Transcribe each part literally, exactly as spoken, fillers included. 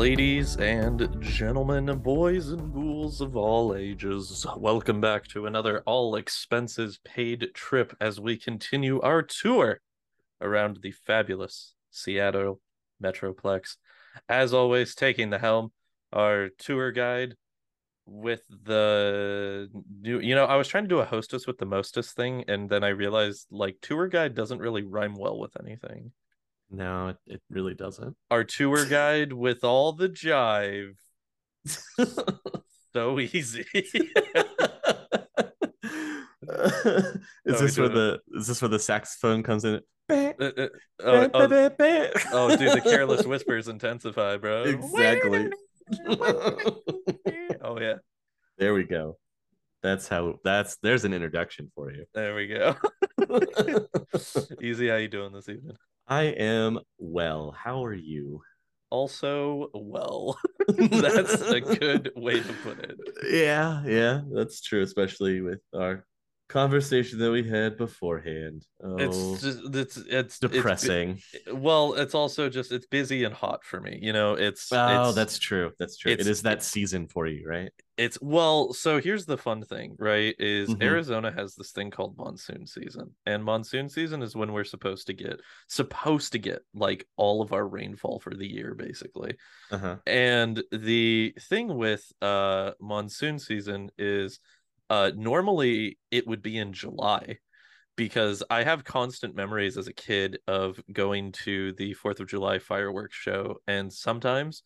ladies and gentlemen, boys and ghouls of all ages, welcome back to another all-expenses-paid trip as we continue our tour around the fabulous Seattle Metroplex. As always, taking the helm, our tour guide with the... You know, I was trying to do a hostess with the mostest thing, and then I realized, like, tour guide doesn't really rhyme well with anything. No, it really doesn't. Our tour guide with all the jive. So easy. uh, is this where the is this where the saxophone comes in? Uh, uh, oh, oh, oh, dude, the careless whispers intensify, bro. Exactly. Oh yeah. There we go. That's how. That's there's an introduction for you. There we go. Easy. How you doing this evening? I am well. How are you? Also well. That's a good way to put it. Yeah, yeah, that's true, especially with our conversation that we had beforehand. Oh, it's just it's it's depressing. It's, well, it's also just it's busy and hot for me. You know, it's oh, it's, that's true. That's true. It is that season for you, right? It's well. So here's the fun thing, right? Is mm-hmm. Arizona has this thing called monsoon season, and monsoon season is when we're supposed to get supposed to get like all of our rainfall for the year, basically. Uh-huh. And the thing with uh monsoon season is. Uh, normally, it would be in July because I have constant memories as a kid of going to the fourth of July fireworks show. And sometimes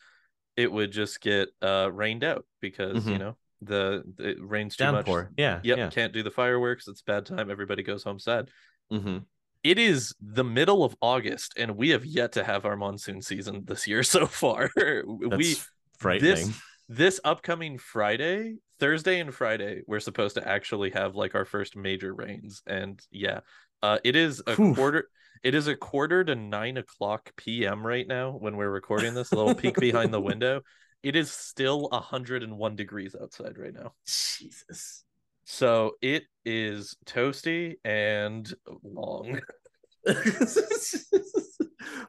it would just get uh, rained out because, mm-hmm. you know, the it rains too Downpour. much. Yeah, yep, yeah. Can't do the fireworks. It's bad time. Everybody goes home sad. Mm-hmm. It is the middle of August, and we have yet to have our monsoon season this year so far. That's we, frightening. This, this upcoming Friday... Thursday and Friday, we're supposed to actually have like our first major rains, and yeah, uh, it is a Oof. quarter. It is a quarter to nine o'clock p m right now when we're recording this. A little peek behind the window. It is still a hundred and one degrees outside right now. Jesus. So it is toasty and long.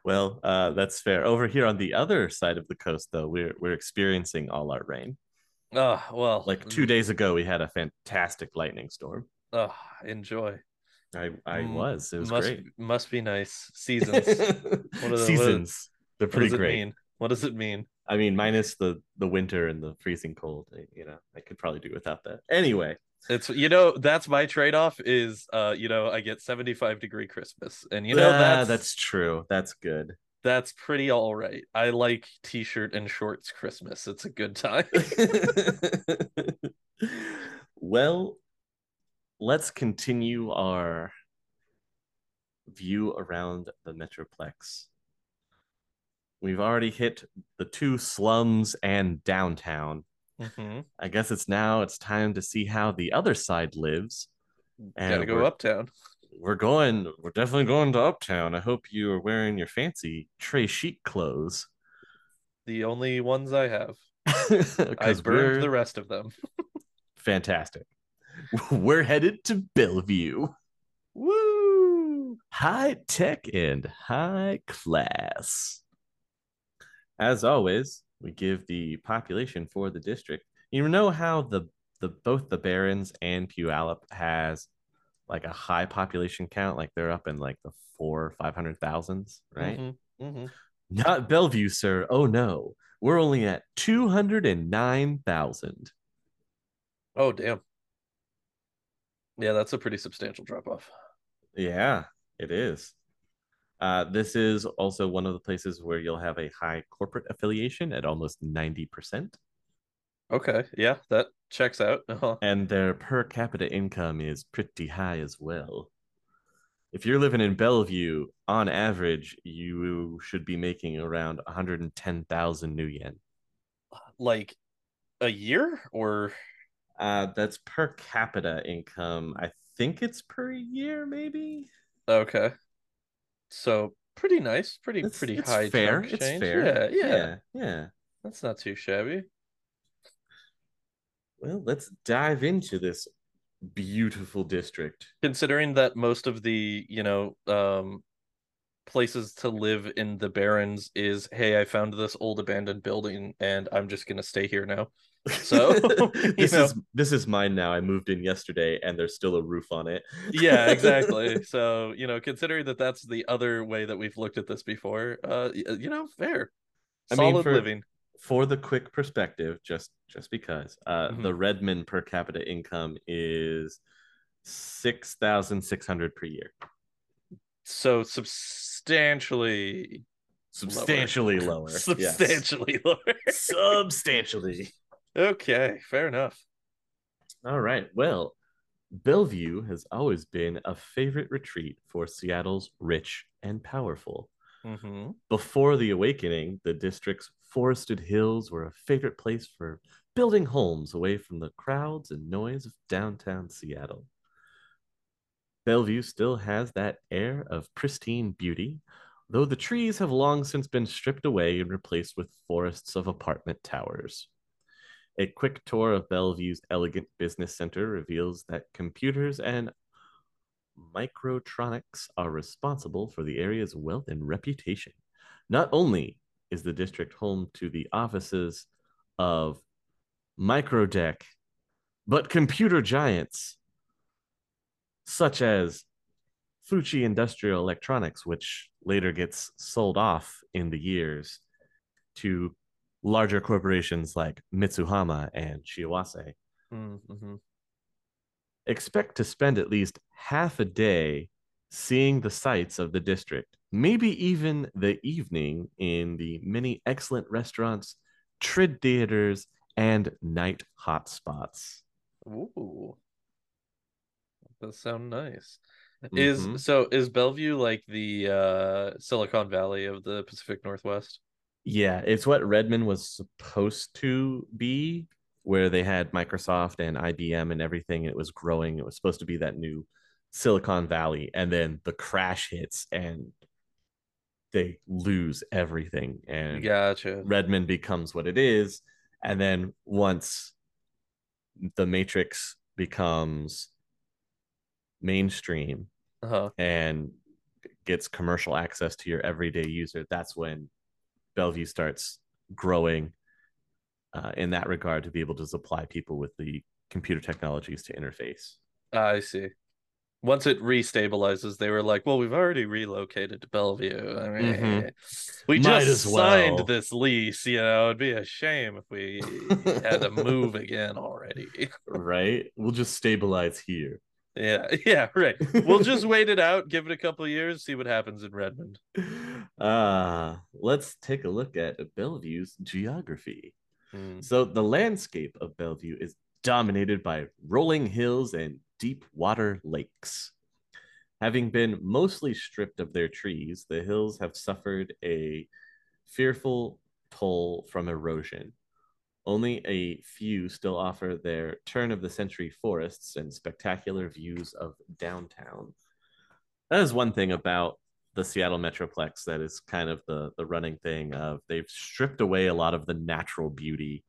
Well, uh, that's fair. Over here on the other side of the coast, though, we're we're experiencing all our rain. Oh, well, like two days ago, we had a fantastic lightning storm. Oh, enjoy. I, I was. It was must, great. Must be nice. Seasons. What are the, Seasons. What, They're pretty what does great. It mean? What does it mean? I mean, minus the, the winter and the freezing cold, you know, I could probably do without that. Anyway. It's, you know, that's my trade-off is, uh, you know, I get seventy-five degree Christmas. And, you know, ah, that's, that's true. That's good. That's pretty all right. I like t-shirt and shorts Christmas. It's a good time. Well, let's continue our view around the Metroplex. We've already hit the two slums and downtown. Mm-hmm. I guess it's now it's time to see how the other side lives. And gotta go uptown. We're going, we're definitely going to Uptown. I hope you are wearing your fancy Trey Chic clothes. The only ones I have. I burned we're... the rest of them. Fantastic. We're headed to Bellevue. Woo! High tech and high class. As always, we give the population for the district. You know how the, the both the Barrens and Puyallup has like a high population count, like they're up in like the four or five hundred thousands, right? Mm-hmm, mm-hmm. Not Bellevue, sir. Oh no, we're only at two hundred and nine thousand. Oh damn. Yeah, that's a pretty substantial drop off. Yeah, it is. Uh, this is also one of the places where you'll have a high corporate affiliation at almost ninety percent. Okay, yeah, that checks out. Uh-huh. And their per capita income is pretty high as well. If you're living in Bellevue, on average, you should be making around one hundred ten thousand new yen. Like a year or? Uh, that's per capita income. I think it's per year, maybe. Okay. So pretty nice. Pretty, it's, pretty it's high. Fair. It's change. fair. Yeah, yeah, yeah, yeah. That's not too shabby. Well, let's dive into this beautiful district. Considering that most of the, you know, um, places to live in the Barrens is, hey, I found this old abandoned building and I'm just gonna stay here now. So this know. is this is mine now. I moved in yesterday and there's still a roof on it. Yeah, exactly. So, you know, considering that that's the other way that we've looked at this before, uh you know, fair. I solid mean, for, living for the quick perspective, just just because uh mm-hmm. the Redmond per capita income is six thousand six hundred per year. So substantially substantially lower, lower. substantially yes. lower substantially okay, fair enough. All right, well, Bellevue has always been a favorite retreat for Seattle's rich and powerful. Mm-hmm. Before the awakening, the district's forested hills were a favorite place for building homes away from the crowds and noise of downtown Seattle. Bellevue still has that air of pristine beauty, though the trees have long since been stripped away and replaced with forests of apartment towers. A quick tour of Bellevue's elegant business center reveals that computers and Microtronics are responsible for the area's wealth and reputation. Not only is the district home to the offices of Microdeck, but computer giants such as Fuchi Industrial Electronics, which later gets sold off in the years to larger corporations like Mitsuhama and Shiawase. Mm-hmm. Expect to spend at least half a day seeing the sights of the district, maybe even the evening in the many excellent restaurants, trid theaters, and night hotspots. Ooh, that sounds nice. Mm-hmm. Is so? Is Bellevue like the uh, Silicon Valley of the Pacific Northwest? Yeah, it's what Redmond was supposed to be, where they had Microsoft and I B M and everything, and it was growing. It was supposed to be that new Silicon Valley, and then the crash hits, and they lose everything, and gotcha. Redmond becomes what it is, and then once the Matrix becomes mainstream uh-huh. and gets commercial access to your everyday user, that's when Bellevue starts growing. Uh, in that regard, to be able to supply people with the computer technologies to interface. I see. Once it restabilizes, they were like, well, we've already relocated to Bellevue. I mean, mm-hmm. we Might just as well. signed this lease, you know, it'd be a shame if we had to move again already. Right? We'll just stabilize here. Yeah, yeah, right. We'll just wait it out, give it a couple of years, see what happens in Redmond. Uh, let's take a look at Bellevue's geography. So the landscape of Bellevue is dominated by rolling hills and deep water lakes. Having been mostly stripped of their trees, the hills have suffered a fearful toll from erosion. Only a few still offer their turn-of-the-century forests and spectacular views of downtown. That is one thing about the Seattle Metroplex that is kind of the the running thing of they've stripped away a lot of the natural beauty,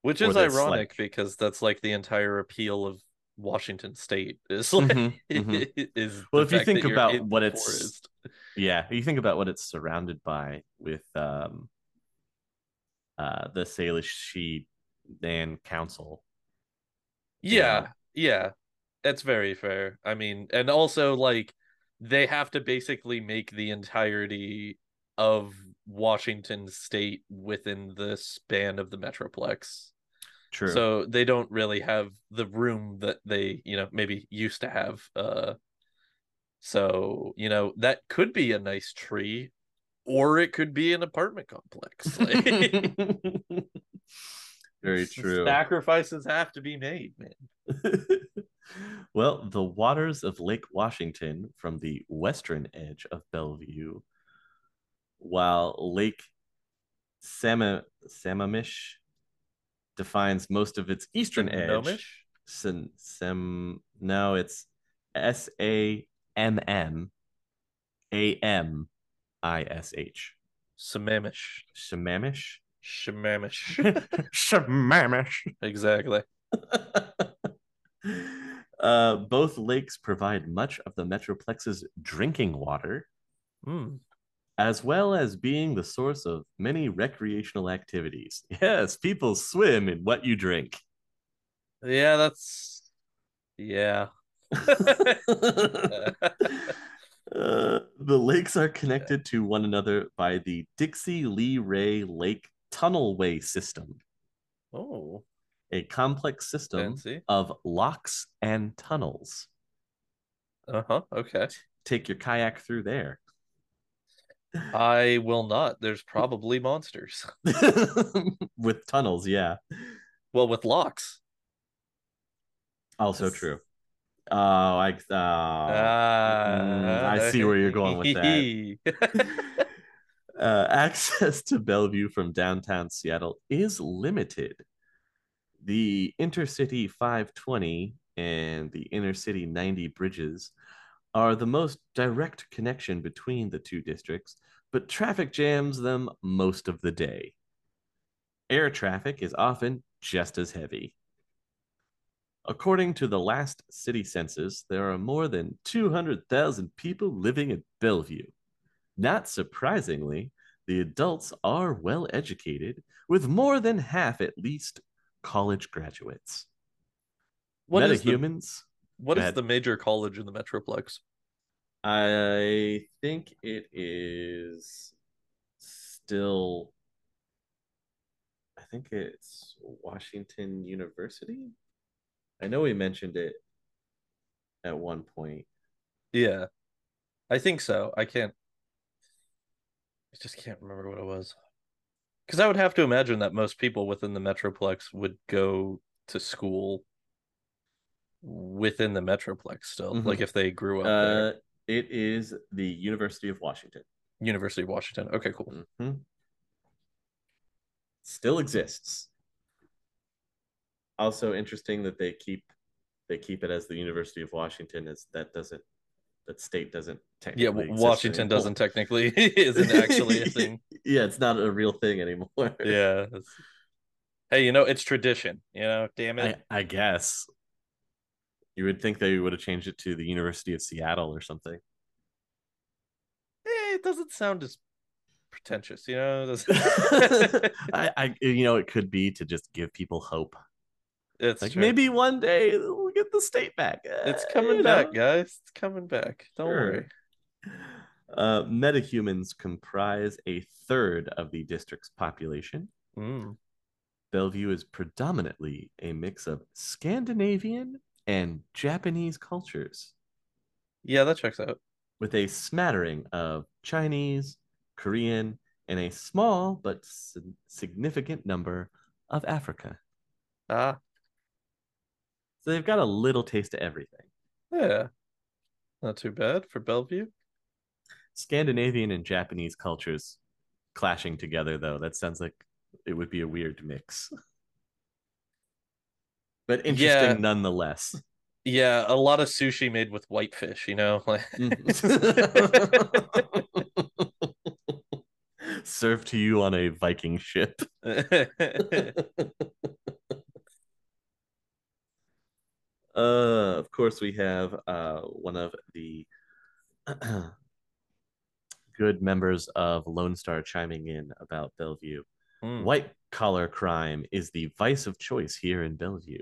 which is ironic, like, because that's like the entire appeal of Washington State is like, mm-hmm, mm-hmm. is well if you think about what it's forest. yeah you think about what it's surrounded by with um uh the Salish and Council. yeah, yeah yeah that's very fair. I mean, and also like they have to basically make the entirety of Washington State within the span of the Metroplex. True. So they don't really have the room that they, you know, maybe used to have. Uh, so, you know, that could be a nice tree, or it could be an apartment complex. Very true. Sacrifices have to be made, man. Well, the waters of Lake Washington from the western edge of Bellevue, while Lake Sammamish Sama, defines most of its eastern edge. Sin, sem, no, it's S A M M A M I S H. Sammamish. Sammamish? Sammamish. Sammamish. Exactly. Uh, both lakes provide much of the Metroplex's drinking water, Mm. As well as being the source of many recreational activities. Yes, people swim in what you drink. Yeah, that's... Yeah. Uh, the lakes are connected to one another by the Dixie Lee Ray Lake Tunnelway System. Oh. A complex system Fancy. Of locks and tunnels. Uh-huh, okay. Take your kayak through there. I will not. There's probably monsters. With tunnels, yeah. Well, with locks. Also That's... true. Oh, I, oh, uh, I see where you're going with that. uh, access to Bellevue from downtown Seattle is limited. The Intercity five twenty and the Intercity ninety bridges are the most direct connection between the two districts, but traffic jams them most of the day. Air traffic is often just as heavy. According to the last city census, there are more than two hundred thousand people living at Bellevue. Not surprisingly, the adults are well educated, with more than half at least college graduates. What Meta is humans? The, what is the major college in the Metroplex? I think it is still. I think it's Washington University. I know we mentioned it at one point. Yeah, I think so. I can't. I just can't remember what it was. Because I would have to imagine that most people within the Metroplex would go to school within the Metroplex still, mm-hmm. like if they grew up uh, there. It is the University of Washington. University of Washington. Okay, cool. Mm-hmm. Still exists. Also interesting that they keep they keep it as the University of Washington, as that doesn't that state doesn't technically. Yeah, Washington anymore. Doesn't technically isn't actually a thing. Yeah, it's not a real thing anymore. Yeah. It's... Hey, you know, it's tradition. You know, damn it. I, I guess you would think they would have changed it to the University of Seattle or something. Eh, it doesn't sound as pretentious, you know. I, I, you know, it could be to just give people hope. It's like, maybe one day we'll get the state back. It's coming you back, know. guys. It's coming back. Don't sure. worry. Uh, metahumans comprise a third of the district's population. Mm. Bellevue is predominantly a mix of Scandinavian and Japanese cultures. Yeah, that checks out. With a smattering of Chinese, Korean, and a small but significant number of Africa. Ah. So they've got a little taste of everything. Yeah. Not too bad for Bellevue. Scandinavian and Japanese cultures clashing together, though. That sounds like it would be a weird mix. But interesting yeah. nonetheless. Yeah, a lot of sushi made with whitefish, you know? Served to you on a Viking ship. Uh, of course, we have uh, one of the good members of Lone Star chiming in about Bellevue. Mm. White-collar crime is the vice of choice here in Bellevue.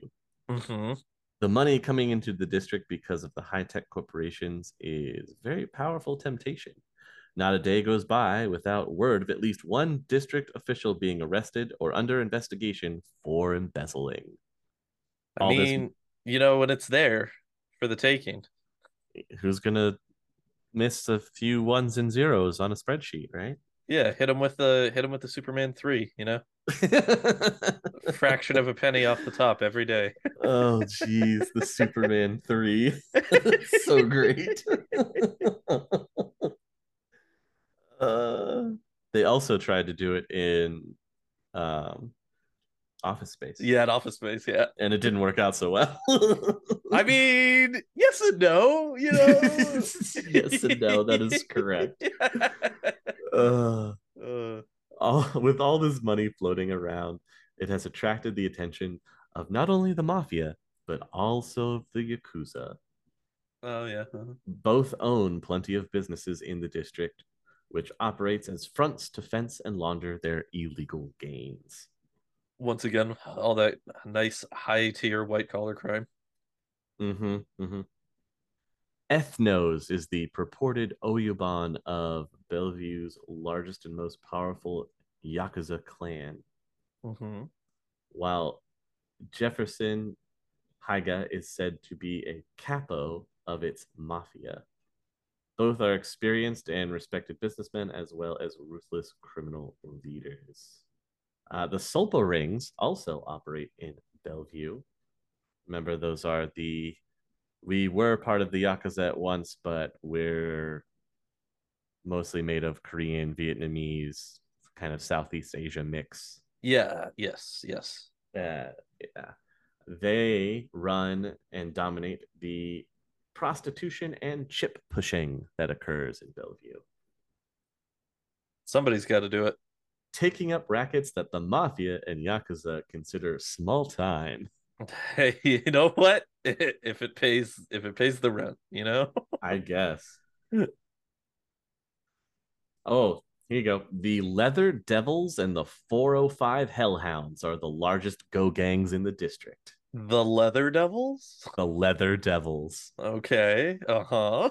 Mm-hmm. The money coming into the district because of the high-tech corporations is a very powerful temptation. Not a day goes by without word of at least one district official being arrested or under investigation for embezzling. I All mean... This- You know, when it's there for the taking. Who's going to miss a few ones and zeros on a spreadsheet, right? Yeah, hit him with the, hit him with the Superman three, you know? Fraction of a penny off the top every day. Oh, jeez, the Superman three. That's so great. uh, they also tried to do it in... Um, Office Space. Yeah, an Office Space, yeah. And it didn't work out so well. I mean, yes and no, you know. Yes and no, that is correct. uh, uh. All, with all this money floating around, it has attracted the attention of not only the mafia, but also the Yakuza. Oh, yeah. Uh-huh. Both own plenty of businesses in the district, which operates as fronts to fence and launder their illegal gains. Once again, all that nice high-tier white-collar crime. Mm-hmm, mm-hmm. Ethnos is the purported Oyuban of Bellevue's largest and most powerful Yakuza clan. Mm-hmm. While Jefferson Higa is said to be a capo of its mafia. Both are experienced and respected businessmen as well as ruthless criminal leaders. Uh, the Sulpa rings also operate in Bellevue. Remember, those are the... We were part of the Yakuza at once, but we're mostly made of Korean, Vietnamese, kind of Southeast Asia mix. Yeah, yes, yes. Uh, yeah. They run and dominate the prostitution and chip pushing that occurs in Bellevue. Somebody's got to do it. Taking up rackets that the mafia and Yakuza consider small time. Hey, you know what? If it pays, if it pays the rent, you know? I guess. Oh, here you go. The Leather Devils and the four oh five Hellhounds are the largest go gangs in the district. The Leather Devils? The Leather Devils. Okay. Uh-huh.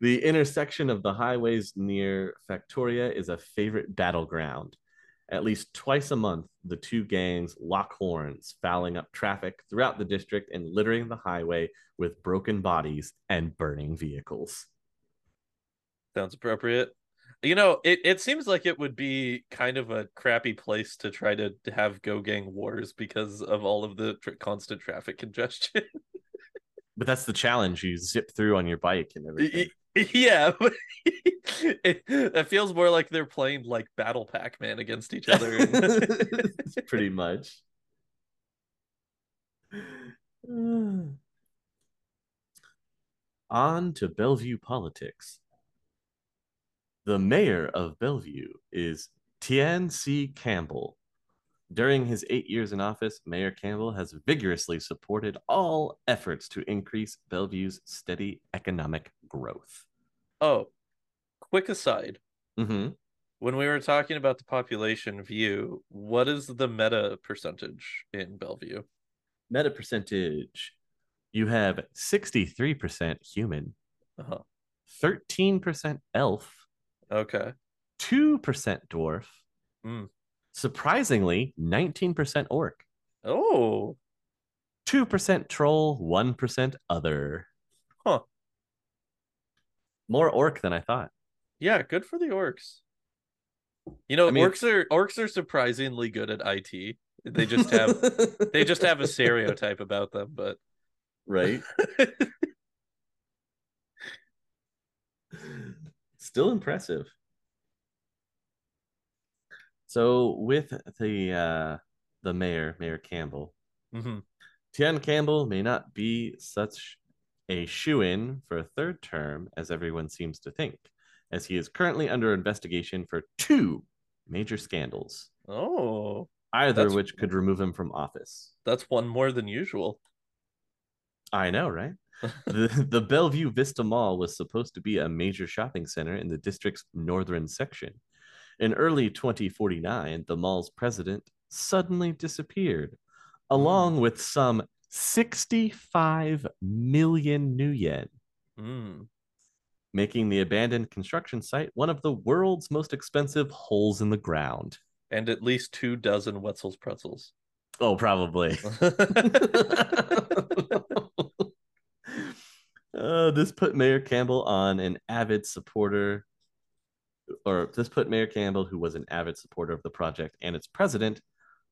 The intersection of the highways near Factoria is a favorite battleground. At least twice a month, the two gangs lock horns, fouling up traffic throughout the district and littering the highway with broken bodies and burning vehicles. Sounds appropriate. You know, it, it seems like it would be kind of a crappy place to try to have go-gang wars because of all of the tr- constant traffic congestion. But that's the challenge. You zip through on your bike and everything. Yeah. it, it feels more like they're playing like Battle Pac-Man against each other. Pretty much. On to Bellevue politics. The mayor of Bellevue is Tian C. Campbell. During his eight years in office, Mayor Campbell has vigorously supported all efforts to increase Bellevue's steady economic growth. Oh, quick aside. Mm-hmm. When we were talking about the population view, what is the meta percentage in Bellevue? Meta percentage. You have sixty-three percent human, uh-huh. thirteen percent elf, okay. two percent dwarf. Mm. Surprisingly, nineteen percent orc. Oh. two percent troll, one percent other. Huh. More orc than I thought. Yeah, good for the orcs. You know, I mean, orcs are orcs are surprisingly good at I T. They just have they just have a stereotype about them, but right. Still impressive. So with the uh, the mayor, Mayor Campbell, mm-hmm. Tian Campbell may not be such a shoo-in for a third term as everyone seems to think, as he is currently under investigation for two major scandals. Oh, either of which could remove him from office. That's one more than usual. I know, right? the, the Bellevue Vista Mall was supposed to be a major shopping center in the district's northern section. In early twenty forty-nine, the mall's president suddenly disappeared, along mm. with some sixty-five million new yen, mm. making the abandoned construction site one of the world's most expensive holes in the ground. And at least two dozen Wetzel's pretzels. Oh, probably. Uh, this put Mayor Campbell on an avid supporter, or this put Mayor Campbell, who was an avid supporter of the project and its president,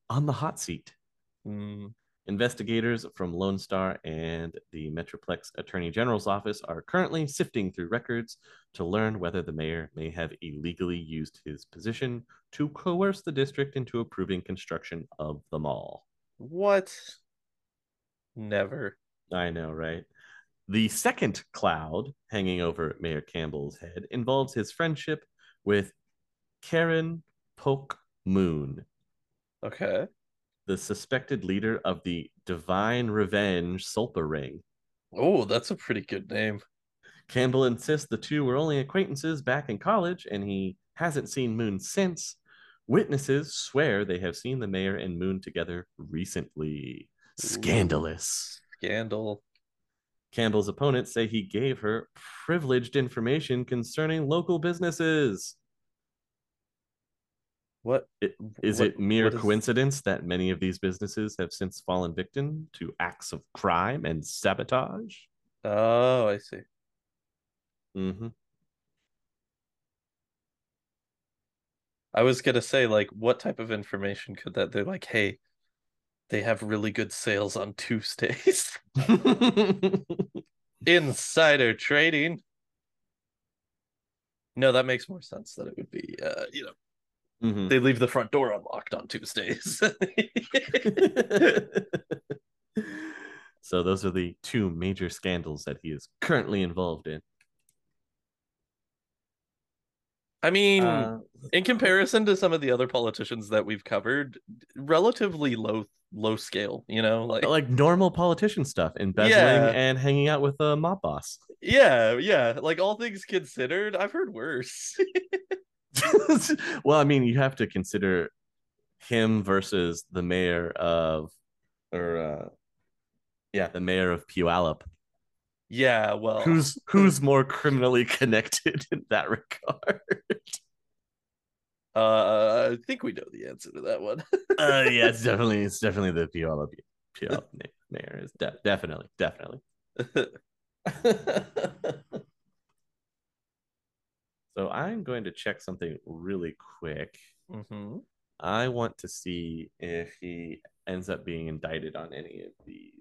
on the hot seat. Mm. Investigators from Lone Star and the Metroplex Attorney General's office are currently sifting through records to learn whether the mayor may have illegally used his position to coerce the district into approving construction of the mall. What? Never. I know, right? The second cloud hanging over Mayor Campbell's head involves his friendship with Karen Polk Moon. Okay. The suspected leader of the Divine Revenge Sulpa Ring. Oh, that's a pretty good name. Campbell insists the two were only acquaintances back in college, and he hasn't seen Moon since. Witnesses swear they have seen the mayor and Moon together recently. Scandalous. Ooh, scandal. Campbell's opponents say he gave her privileged information concerning local businesses. What it, is what, it mere coincidence is... that many of these businesses have since fallen victim to acts of crime and sabotage? Oh, I see. Mm-hmm. I was gonna say, like, what type of information could that? They're like, hey, they have really good sales on Tuesdays. Insider trading. No, that makes more sense that it would be, uh, you know. Mm-hmm. They leave the front door unlocked on Tuesdays. So those are the two major scandals that he is currently involved in. I mean, uh, in comparison to some of the other politicians that we've covered, relatively low low scale, you know? Like like normal politician stuff, embezzling yeah. and hanging out with a mob boss. Yeah, yeah. Like, all things considered, I've heard worse. Well, I mean, you have to consider him versus the mayor of, or uh, yeah, the mayor of Puyallup. Yeah, well, who's who's more criminally connected in that regard? Uh, I think we know the answer to that one. uh, yeah, it's definitely it's definitely the Puyallup Puyallup mayor is de- definitely definitely. So I'm going to check something really quick. Mm-hmm. I want to see if he ends up being indicted on any of these.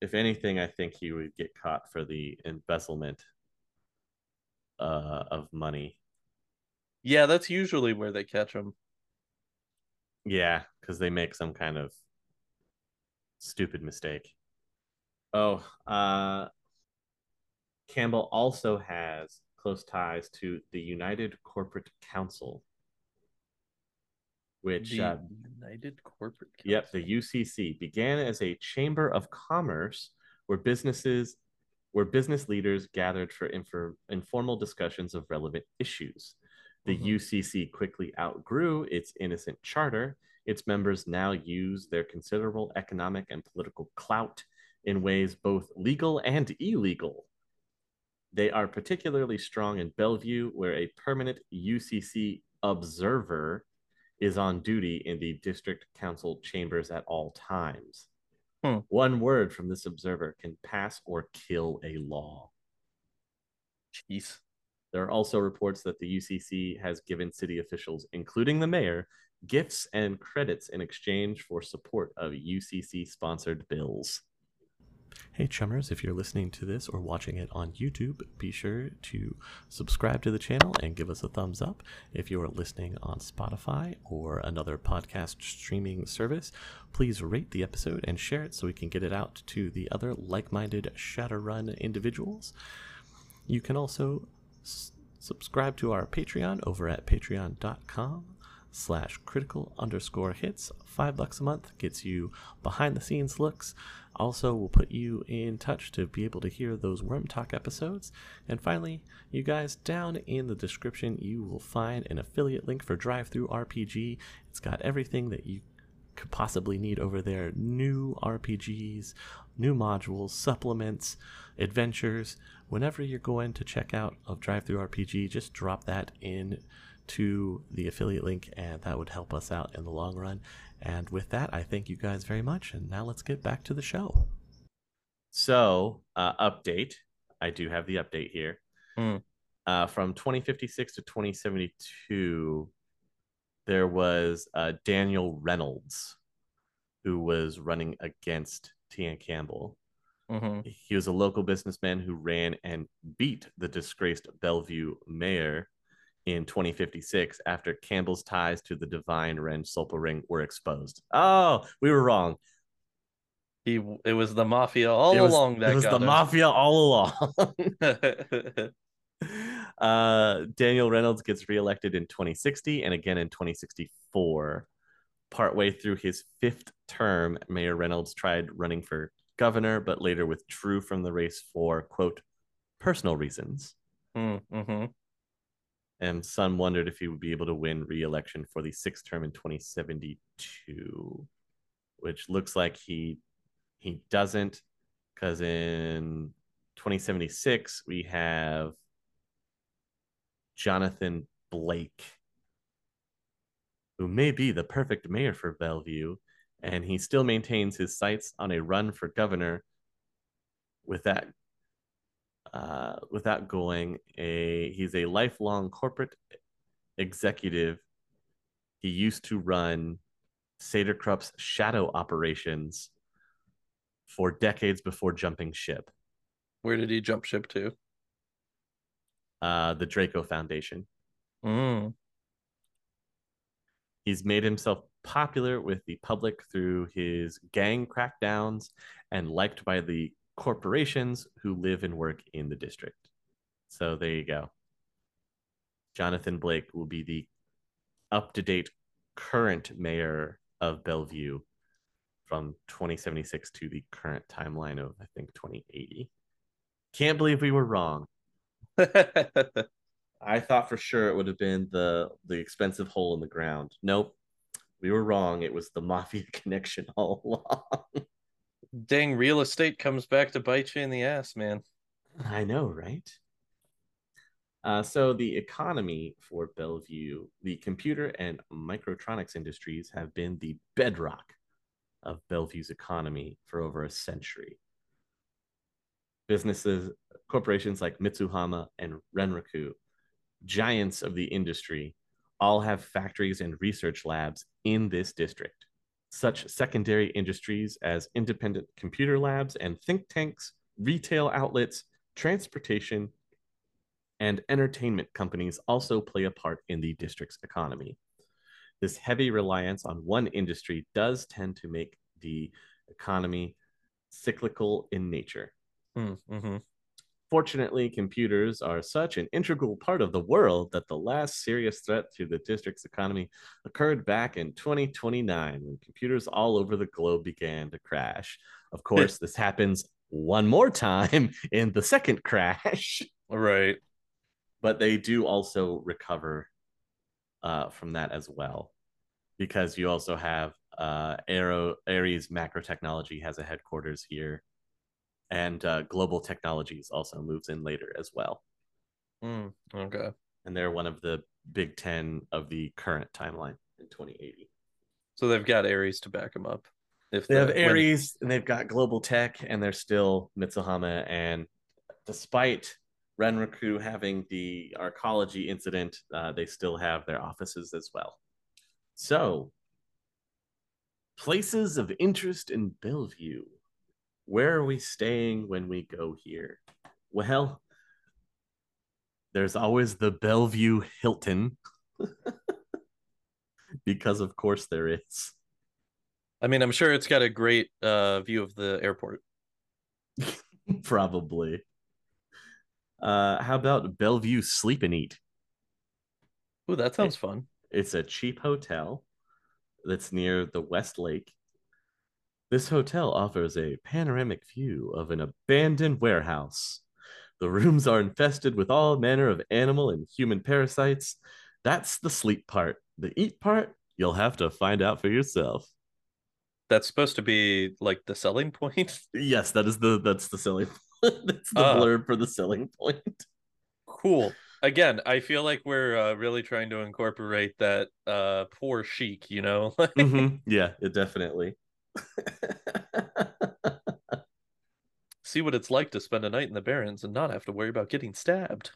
If anything, I think he would get caught for the embezzlement uh, of money. Yeah, that's usually where they catch him. Yeah, because they make some kind of stupid mistake. Oh, uh, Campbell also has close ties to the United Corporate Council, which the uh, United Corporate Council. Yep, the U C C began as a chamber of commerce where businesses, where business leaders gathered for infor- informal discussions of relevant issues. The mm-hmm. U C C quickly outgrew its innocent charter. Its members now use their considerable economic and political clout in ways both legal and illegal. They are particularly strong in Bellevue, where a permanent U C C observer is on duty in the district council chambers at all times. Hmm. One word from this observer can pass or kill a law. Jeez. There are also reports that the U C C has given city officials, including the mayor, gifts and credits in exchange for support of U C C-sponsored bills. Hey chummers, if you're listening to this or watching it on YouTube, be sure to subscribe to the channel and give us a thumbs up. If you're listening on Spotify or another podcast streaming service, please rate the episode and share it so we can get it out to the other like-minded Shadowrun individuals. You can also s- subscribe to our Patreon over at patreon.com. slash critical underscore hits. Five bucks a month gets you behind the scenes looks. Also, we'll put you in touch to be able to hear those Worm Talk episodes. And finally, you guys, down in the description you will find an affiliate link for Drive Through R P G. It's got everything that you could possibly need over there: new R P Gs, new modules, supplements, adventures. Whenever you're going to check out of Drive Through R P G, just drop that in to the affiliate link, and that would help us out in the long run. And with that, I thank you guys very much, and now let's get back to the show. So uh update, I do have the update here. mm. Uh from twenty fifty-six to twenty seventy-two, there was uh Daniel Reynolds, who was running against Tian Campbell. Mm-hmm. He was a local businessman who ran and beat the disgraced Bellevue mayor in twenty fifty-six, after Campbell's ties to the Divine Revenge Sulpa ring were exposed. Oh, we were wrong. He, it was the mafia all it was, along. That it was got the him. mafia all along. uh, Daniel Reynolds gets reelected in twenty sixty and again in twenty sixty-four. Partway through his fifth term, Mayor Reynolds tried running for governor, but later withdrew from the race for, quote, personal reasons. Mm-hmm. And some wondered if he would be able to win re-election for the sixth term in twenty seventy-two, which looks like he he doesn't, because in twenty seventy-six we have Jonathan Blake, who may be the perfect mayor for Bellevue, and he still maintains his sights on a run for governor with that uh, without going a he's a lifelong corporate executive. He used to run Saderkrup's shadow operations for decades before jumping ship. Where did he jump ship to? Uh, the Draco Foundation. Mm. He's made himself popular with the public through his gang crackdowns and liked by the corporations who live and work in the district. So there you go. Jonathan Blake will be the up-to-date current mayor of Bellevue from twenty seventy-six to the current timeline of, I think, twenty eighty. Can't believe we were wrong. I thought for sure it would have been the the expensive hole in the ground. Nope. We were wrong. It was the mafia connection all along. Dang, real estate comes back to bite you in the ass, man. I know, right? Uh, so the economy for Bellevue, the computer and microtronics industries have been the bedrock of Bellevue's economy for over a century. Businesses, corporations like Mitsuhama and Renraku, giants of the industry, all have factories and research labs in this district. Such secondary industries as independent computer labs and think tanks, retail outlets, transportation, and entertainment companies also play a part in the district's economy. This heavy reliance on one industry does tend to make the economy cyclical in nature. Mm-hmm. Fortunately, computers are such an integral part of the world that the last serious threat to the district's economy occurred back in twenty twenty-nine when computers all over the globe began to crash. Of course, this happens one more time in the second crash. Right. But they do also recover uh, from that as well, because you also have uh, Aero, Ares Macro Technology has a headquarters here. And uh, Global Technologies also moves in later as well. Mm, okay. And they're one of the big ten of the current timeline in twenty eighty. So they've got Ares to back them up. If they the, have Ares when... and they've got Global Tech, and they're still Mitsuhama. And despite Renraku having the arcology incident, uh, they still have their offices as well. So, places of interest in Bellevue. Where are we staying when we go here? Well, there's always the Bellevue Hilton. Because, of course, there is. I mean, I'm sure it's got a great uh, view of the airport. Probably. Uh, how about Bellevue Sleep and Eat? Oh, that sounds it, fun. It's a cheap hotel that's near the West Lake. This hotel offers a panoramic view of an abandoned warehouse. The rooms are infested with all manner of animal and human parasites. That's the sleep part. The eat part, you'll have to find out for yourself. That's supposed to be like the selling point? Yes, that is the that's the selling point. That's the uh, blurb for the selling point. Cool. Again, I feel like we're uh, really trying to incorporate that uh, poor chic, you know? Mm-hmm. Yeah, it definitely. See what it's like to spend a night in the Barrens and not have to worry about getting stabbed.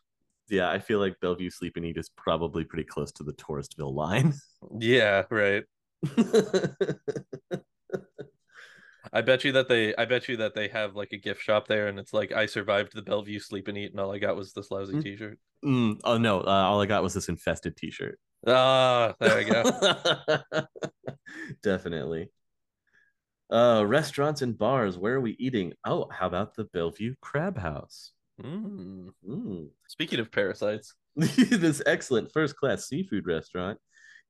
Yeah, I feel like Bellevue Sleep and Eat is probably pretty close to the Touristville line. Yeah, right. I bet you that they I bet you that they have like a gift shop there, and it's like, I survived the Bellevue Sleep and Eat and all I got was this lousy mm-hmm. t-shirt. Mm, oh no, uh, all I got was this infested t-shirt. Ah, there we go. Definitely. Uh, restaurants and bars. Where are we eating? Oh, how about the Bellevue Crab House? Mm. Mm. Speaking of parasites, this excellent first-class seafood restaurant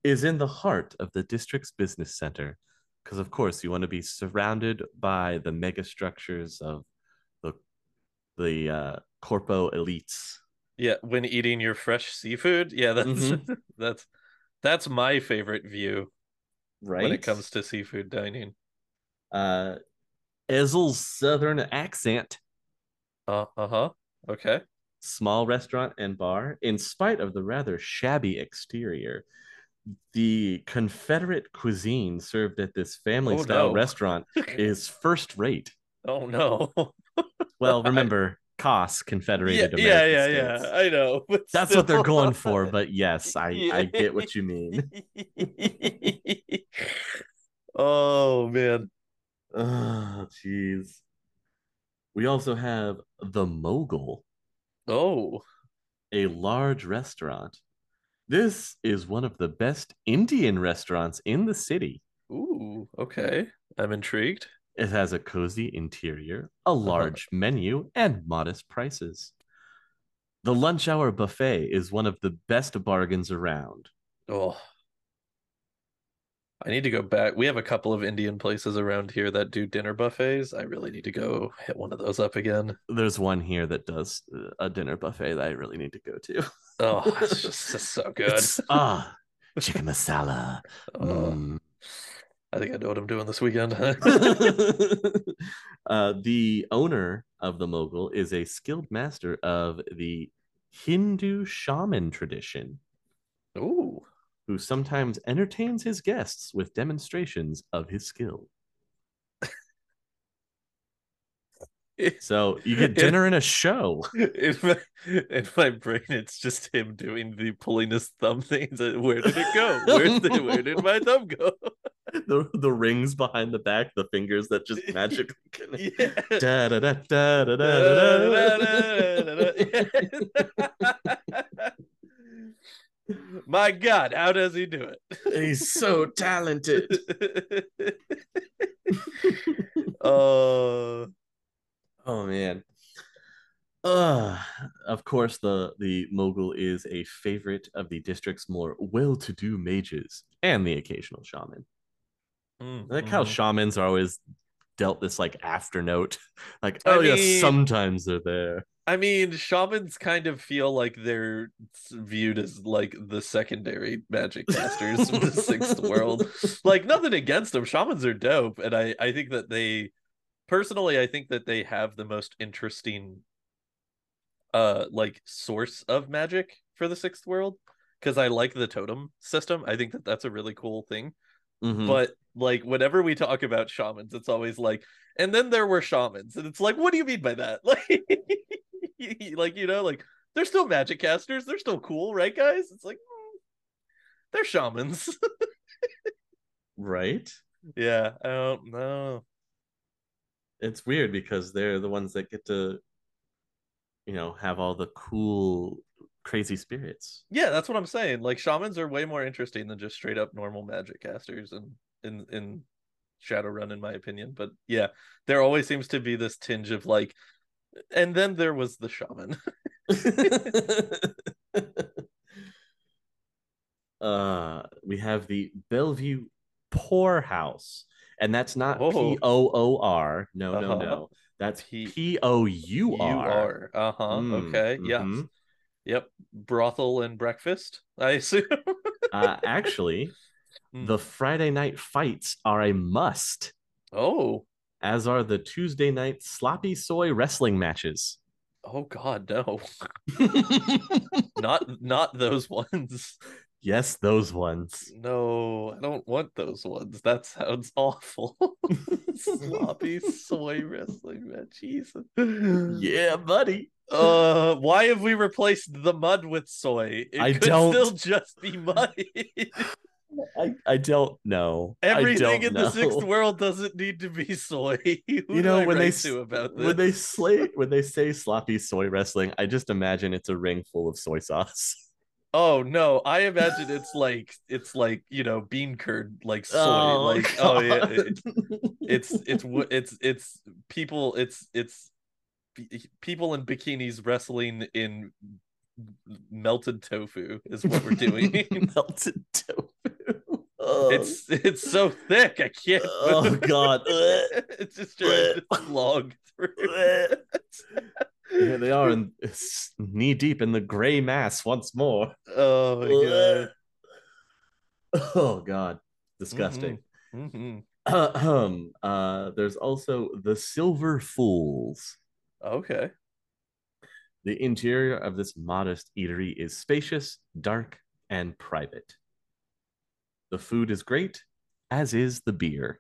is in the heart of the district's business center, because of course you want to be surrounded by the mega structures of the the uh, corpo elites. Yeah, when eating your fresh seafood. Yeah, that's mm-hmm. that's that's my favorite view, right? When it comes to seafood dining. Uh, Ezel's southern accent. Uh huh. Okay. Small restaurant and bar. In spite of the rather shabby exterior, the Confederate cuisine served at this family-style oh, no. restaurant is first rate. Oh no! Well, remember C O S, Confederated yeah, American yeah, yeah, States. Yeah, I know. That's still what they're going for. But yes, I, yeah. I get what you mean. Oh man! Oh jeez. We also have The Mogul. Oh, a large restaurant. This is one of the best Indian restaurants in the city. Ooh, okay. I'm intrigued. It has a cozy interior, a large uh-huh. menu, and modest prices. The lunch hour buffet is one of the best bargains around. Oh, I need to go back. We have a couple of Indian places around here that do dinner buffets. I really need to go hit one of those up again. There's one here that does a dinner buffet that I really need to go to. Oh, it's just it's so good. Ah, oh, chicken masala. Oh, mm. I think I know what I'm doing this weekend. uh, the owner of The Mogul is a skilled master of the Hindu shaman tradition. Ooh. Who sometimes entertains his guests with demonstrations of his skill. So you get dinner and a show. In my, in my brain, it's just him doing the pulling his thumb things. Where did it go? Where did, where did my thumb go? The the rings behind the back, the fingers that just magically connect. Yeah. Da da da da da da da da. My God, how does he do it? He's so talented. Oh, oh man. Uh, of course, the, the Mogul is a favorite of the district's more well-to-do mages and the occasional shaman. Mm-hmm. I like how shamans are always dealt this like after note. Like, oh I yeah, mean... sometimes they're there. I mean, shamans kind of feel like they're viewed as like the secondary magic masters of the sixth world. Like, nothing against them. Shamans are dope. And I, I think that they, personally, I think that they have the most interesting uh, like source of magic for the sixth world. Because I like the totem system. I think that that's a really cool thing. Mm-hmm. But like whenever we talk about shamans, it's always like, and then there were shamans. And it's like, what do you mean by that? Like... Like, you know, like, they're still magic casters. They're still cool, right, guys? It's like, mm, they're shamans. Right? Yeah, I don't know. It's weird because they're the ones that get to, you know, have all the cool, crazy spirits. Yeah, that's what I'm saying. Like, shamans are way more interesting than just straight up normal magic casters in, in, in Shadowrun, in my opinion. But yeah, there always seems to be this tinge of, like, and then there was the shaman. uh, we have the Bellevue Poorhouse. And that's not oh. P O O R. No, uh-huh. no, no. That's P O U R. Uh-huh. Mm, okay. Mm-hmm. Yes. Yep. Brothel and breakfast, I assume. uh, actually, mm. the Friday night fights are a must. Oh. As are the Tuesday night sloppy soy wrestling matches. Oh God, no! not not those ones. Yes, those ones. No, I don't want those ones. That sounds awful. Sloppy soy wrestling matches. Yeah, buddy. Uh, why have we replaced the mud with soy? It I could don't... still just be mud. I, I don't know. Everything I don't in know. The sixth world doesn't need to be soy. you know when they do about this? when they slay when they say sloppy soy wrestling, I just imagine it's a ring full of soy sauce. Oh no, I imagine it's like it's like you know bean curd like soy. Oh, like God. oh yeah, it, it's it's it's it's people it's it's people in bikinis wrestling in melted tofu is what we're doing. Melted tofu. Oh. It's it's so thick, I can't. Oh God! It's just trying to slog through. Here they are, in, knee deep in the gray mass once more. Oh my God! Oh God! Disgusting. Mm-hmm. Mm-hmm. Uh, um, uh, there's also the Silver Fools. Okay. The interior of this modest eatery is spacious, dark, and private. The food is great, as is the beer.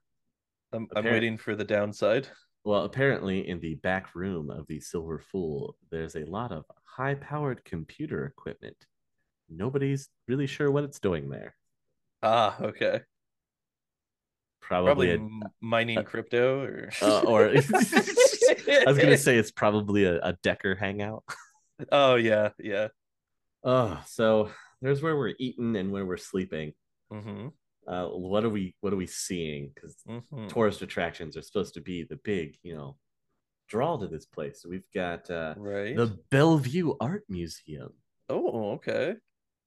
I'm, I'm waiting for the downside. Well, apparently in the back room of the Silver Fool, there's a lot of high-powered computer equipment. Nobody's really sure what it's doing there. Ah, okay. Probably, probably a, mining a, crypto or... Uh, or I was going to say it's probably a, a Decker hangout. Oh, yeah, yeah. Oh, so there's where we're eating and where we're sleeping. Mm-hmm. Uh, what are we what are we seeing? Because mm-hmm. tourist attractions are supposed to be the big, you know, draw to this place. So we've got uh, right. the Bellevue Art Museum. Oh, okay.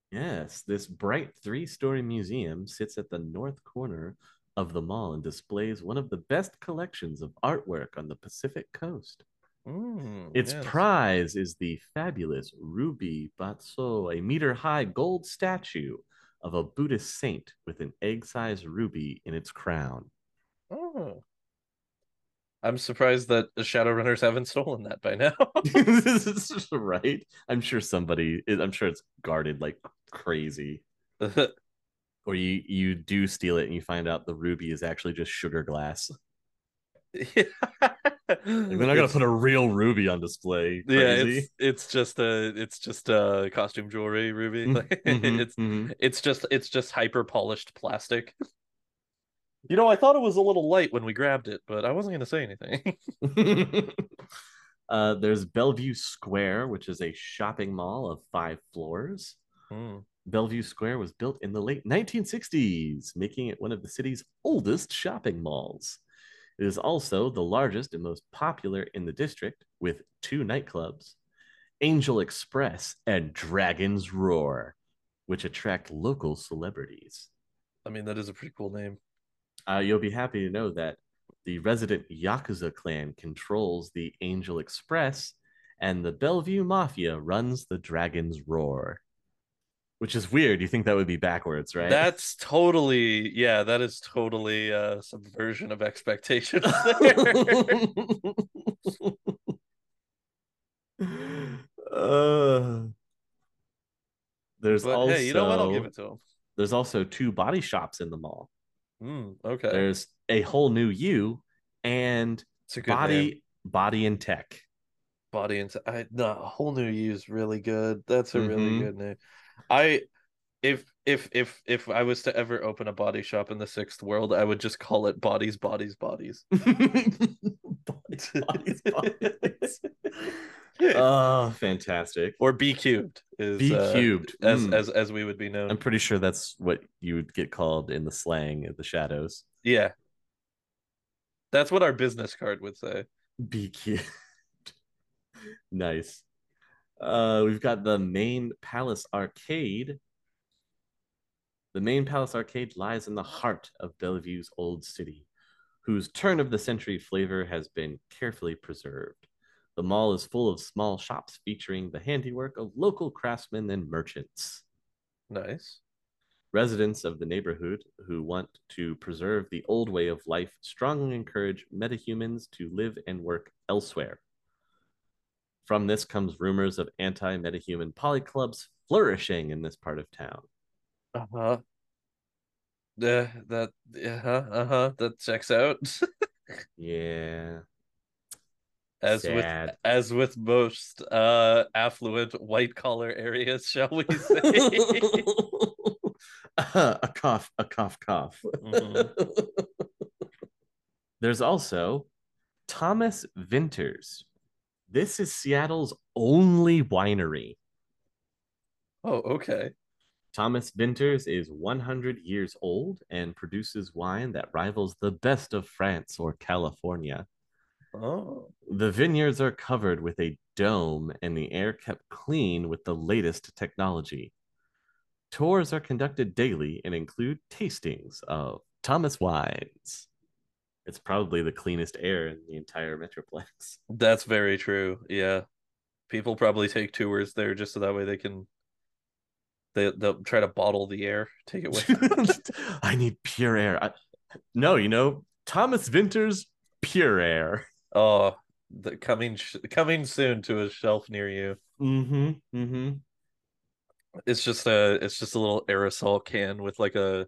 Yes, this bright three-story museum sits at the north corner of the mall and displays one of the best collections of artwork on the Pacific coast. Mm, its yes. prize is the fabulous Ruby Batso, a meter-high gold statue of a Buddhist saint with an egg-sized ruby in its crown. Oh. I'm surprised that the Shadowrunners haven't stolen that by now. This is right. I'm sure somebody, I'm sure it's guarded like crazy. Or you, you do steal it and you find out the ruby is actually just sugar glass. Yeah. Like, they're not going to put a real ruby on display. Crazy. Yeah, it's, it's just a it's just a costume jewelry ruby. Mm-hmm, it's mm-hmm. it's just it's just hyper polished plastic. You know, I thought it was a little light when we grabbed it, but I wasn't going to say anything. uh, there's Bellevue Square, which is a shopping mall of five floors. Mm. Bellevue Square was built in the late nineteen sixties, making it one of the city's oldest shopping malls. It is also the largest and most popular in the district, with two nightclubs, Angel Express and Dragon's Roar, which attract local celebrities. I mean, that is a pretty cool name. Uh, you'll be happy to know that the resident Yakuza clan controls the Angel Express, and the Bellevue Mafia runs the Dragon's Roar. Which is weird. You think that would be backwards, right? That's totally, yeah, that is totally uh, subversion of expectation. uh, there's but also, hey, you know what? I'll give it to him. There's also two body shops in the mall. Mm, okay. There's A Whole New You and Body name. Body and Tech. Body and Tech. No, A Whole New You is really good. That's a mm-hmm. really good name. I if if if if I was to ever open a body shop in the sixth world, I would just call it Bodies, Bodies, Bodies. Bodies, Bodies, Bodies. Oh, fantastic. Or B cubed is B cubed uh, as, mm. as as we would be known. I'm pretty sure that's what you would get called in the slang of the shadows. Yeah. That's what our business card would say. B cubed. Nice. Uh, we've got the Main Palace Arcade. The Main Palace Arcade lies in the heart of Bellevue's old city, whose turn-of-the-century flavor has been carefully preserved. The mall is full of small shops featuring the handiwork of local craftsmen and merchants. Nice. Residents of the neighborhood who want to preserve the old way of life strongly encourage metahumans to live and work elsewhere. From this comes rumors of anti-metahuman polyclubs flourishing in this part of town. Uh-huh. Uh, that, uh-huh, uh-huh, that checks out. Yeah. As Sad. with as with most uh, affluent white-collar areas, shall we say. uh, a cough, a cough, cough. Mm-hmm. There's also Thomas Vinter's. This is Seattle's only winery. Oh, okay. Thomas Vinter's is one hundred years old and produces wine that rivals the best of France or California. Oh. The vineyards are covered with a dome and the air kept clean with the latest technology. Tours are conducted daily and include tastings of Thomas wines. It's probably the cleanest air in the entire Metroplex. That's very true. Yeah. People probably take tours there just so that way they can, they, they'll try to bottle the air, take it with them. I need pure air. I, no, you know, Thomas Vinter's pure air. Oh, the coming, coming soon to a shelf near you. Mm-hmm. Mm-hmm. It's just a, it's just a little aerosol can with like a,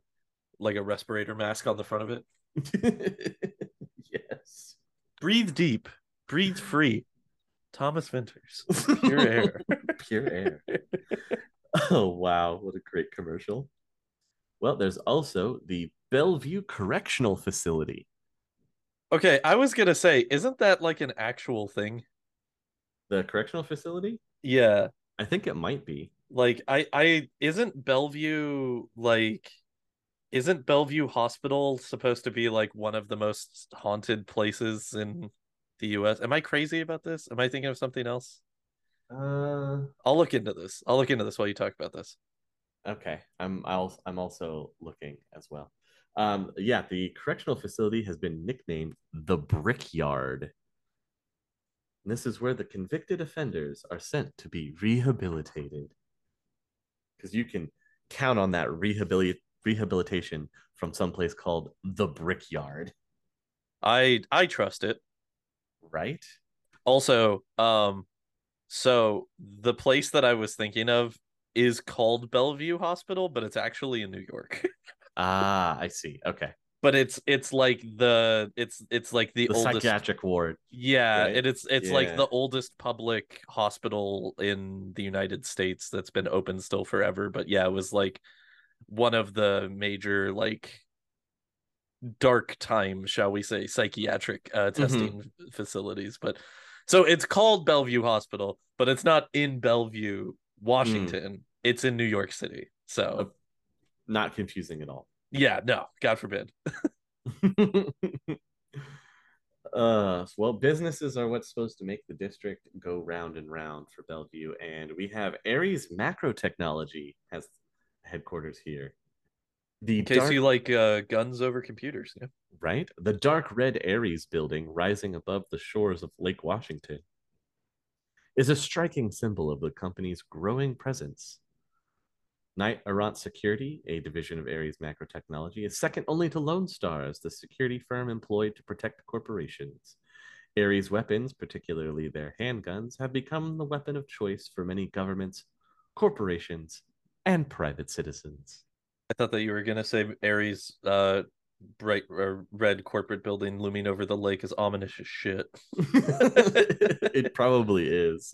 like a respirator mask on the front of it. Yes. Breathe deep. Breathe free. Thomas Vinters. Pure air. Pure air. Oh, wow. What a great commercial. Well, there's also the Bellevue Correctional Facility. Okay, I was going to say, isn't that like an actual thing? The correctional facility? Yeah. I think it might be. Like, I, I, isn't Bellevue, like, isn't Bellevue Hospital supposed to be, like, one of the most haunted places in the U S? Am I crazy about this? Am I thinking of something else? Uh, I'll look into this. I'll look into this while you talk about this. Okay. I'm, I'll, I'm also looking as well. Um, yeah, the correctional facility has been nicknamed the Brickyard. And this is where the convicted offenders are sent to be rehabilitated. Because you can count on that rehabilit- rehabilitation from someplace called the Brickyard. I I trust it. Right? Also, um, so the place that I was thinking of is called Bellevue Hospital, but it's actually in New York. Ah, I see. Okay. But it's it's like the it's it's like the, the oldest psychiatric ward. Yeah, right? and it's it's yeah. like the oldest public hospital in the United States that's been open still forever. But yeah, it was like one of the major like dark time, shall we say, psychiatric uh, testing mm-hmm. facilities. But so it's called Bellevue Hospital, but it's not in Bellevue, Washington. Mm. It's in New York City. So not confusing at all. Yeah, no, God forbid. uh, well, businesses are what's supposed to make the district go round and round for Bellevue, and we have Aries Macro Technology has headquarters here. The In case dark... you like uh, guns over computers, yeah, right? The dark red Aries building rising above the shores of Lake Washington is a striking symbol of the company's growing presence. Knight Errant Security, a division of Aries Macro Technology, is second only to Lone Star as the security firm employed to protect corporations. Aries weapons, particularly their handguns, have become the weapon of choice for many governments, corporations, and private citizens. I thought that you were going to say Aries' uh, bright uh, red corporate building looming over the lake is ominous as shit. It probably is.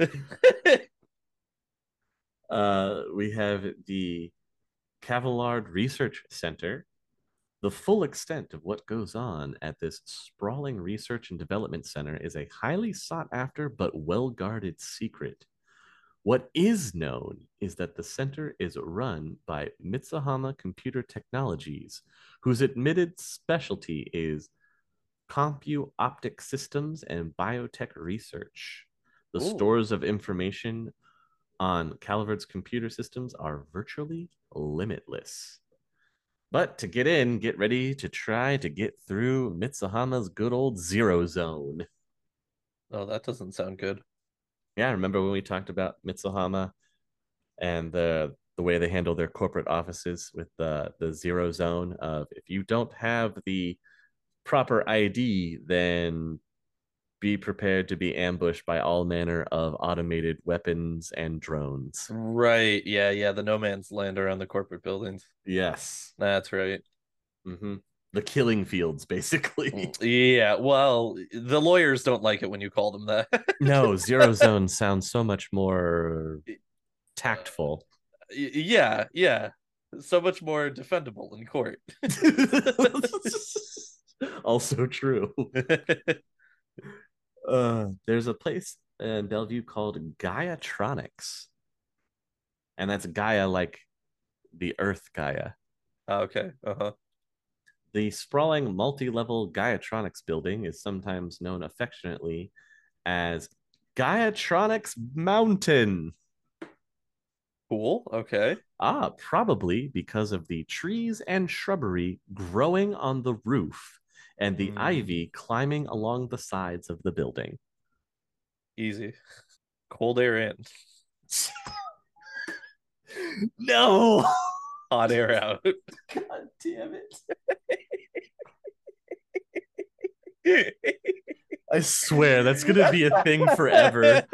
Uh, we have the Cavillard Research Center. The full extent of what goes on at this sprawling research and development center is a highly sought after but well-guarded secret. What is known is that the center is run by Mitsuhama Computer Technologies, whose admitted specialty is compu-optic systems and biotech research. The Ooh. Stores of information on Calvert's computer systems are virtually limitless. But to get in, get ready to try to get through Mitsuhama's good old zero zone. Oh, that doesn't sound good. Yeah, I remember when we talked about Mitsuhama and the the way they handle their corporate offices with the, the zero zone of if you don't have the proper I D, then be prepared to be ambushed by all manner of automated weapons and drones. Right. Yeah. Yeah. The no man's land around the corporate buildings. Yes. That's right. Mm-hmm. The killing fields, basically. Yeah. Well, the lawyers don't like it when you call them that. No, zero zone sounds so much more tactful. Yeah. Yeah. So much more defendable in court. Also true. Uh, there's a place in Bellevue called Gaiatronics, and that's Gaia like the Earth Gaia. Okay. Uh-huh. The sprawling multi-level Gaiatronics building is sometimes known affectionately as Gaiatronics Mountain. Cool. Okay. Ah, probably because of the trees and shrubbery growing on the roof and the mm. ivy climbing along the sides of the building. Easy. Cold air in. No. Hot air out. God damn it. I swear that's gonna be a thing forever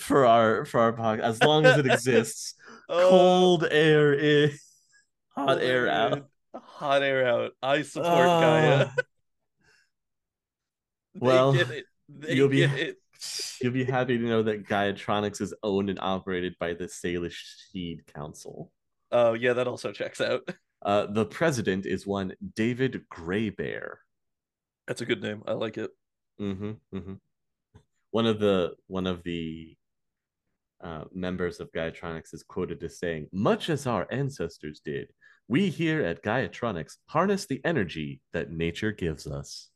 for our for our podcast as long as it exists. Oh. Cold air in, hot Cold air out, in. hot air out. I support uh, Gaia. Well, you'll be it. you'll be happy to know that Gaiatronics is owned and operated by the Salish Seed Council. Oh yeah, that also checks out. Uh, the president is one David Greybear. That's a good name. I like it. Mm-hmm, mm-hmm. One of the one of the uh, members of Gaiatronics is quoted as saying, "Much as our ancestors did, we here at Gaiatronics harness the energy that nature gives us."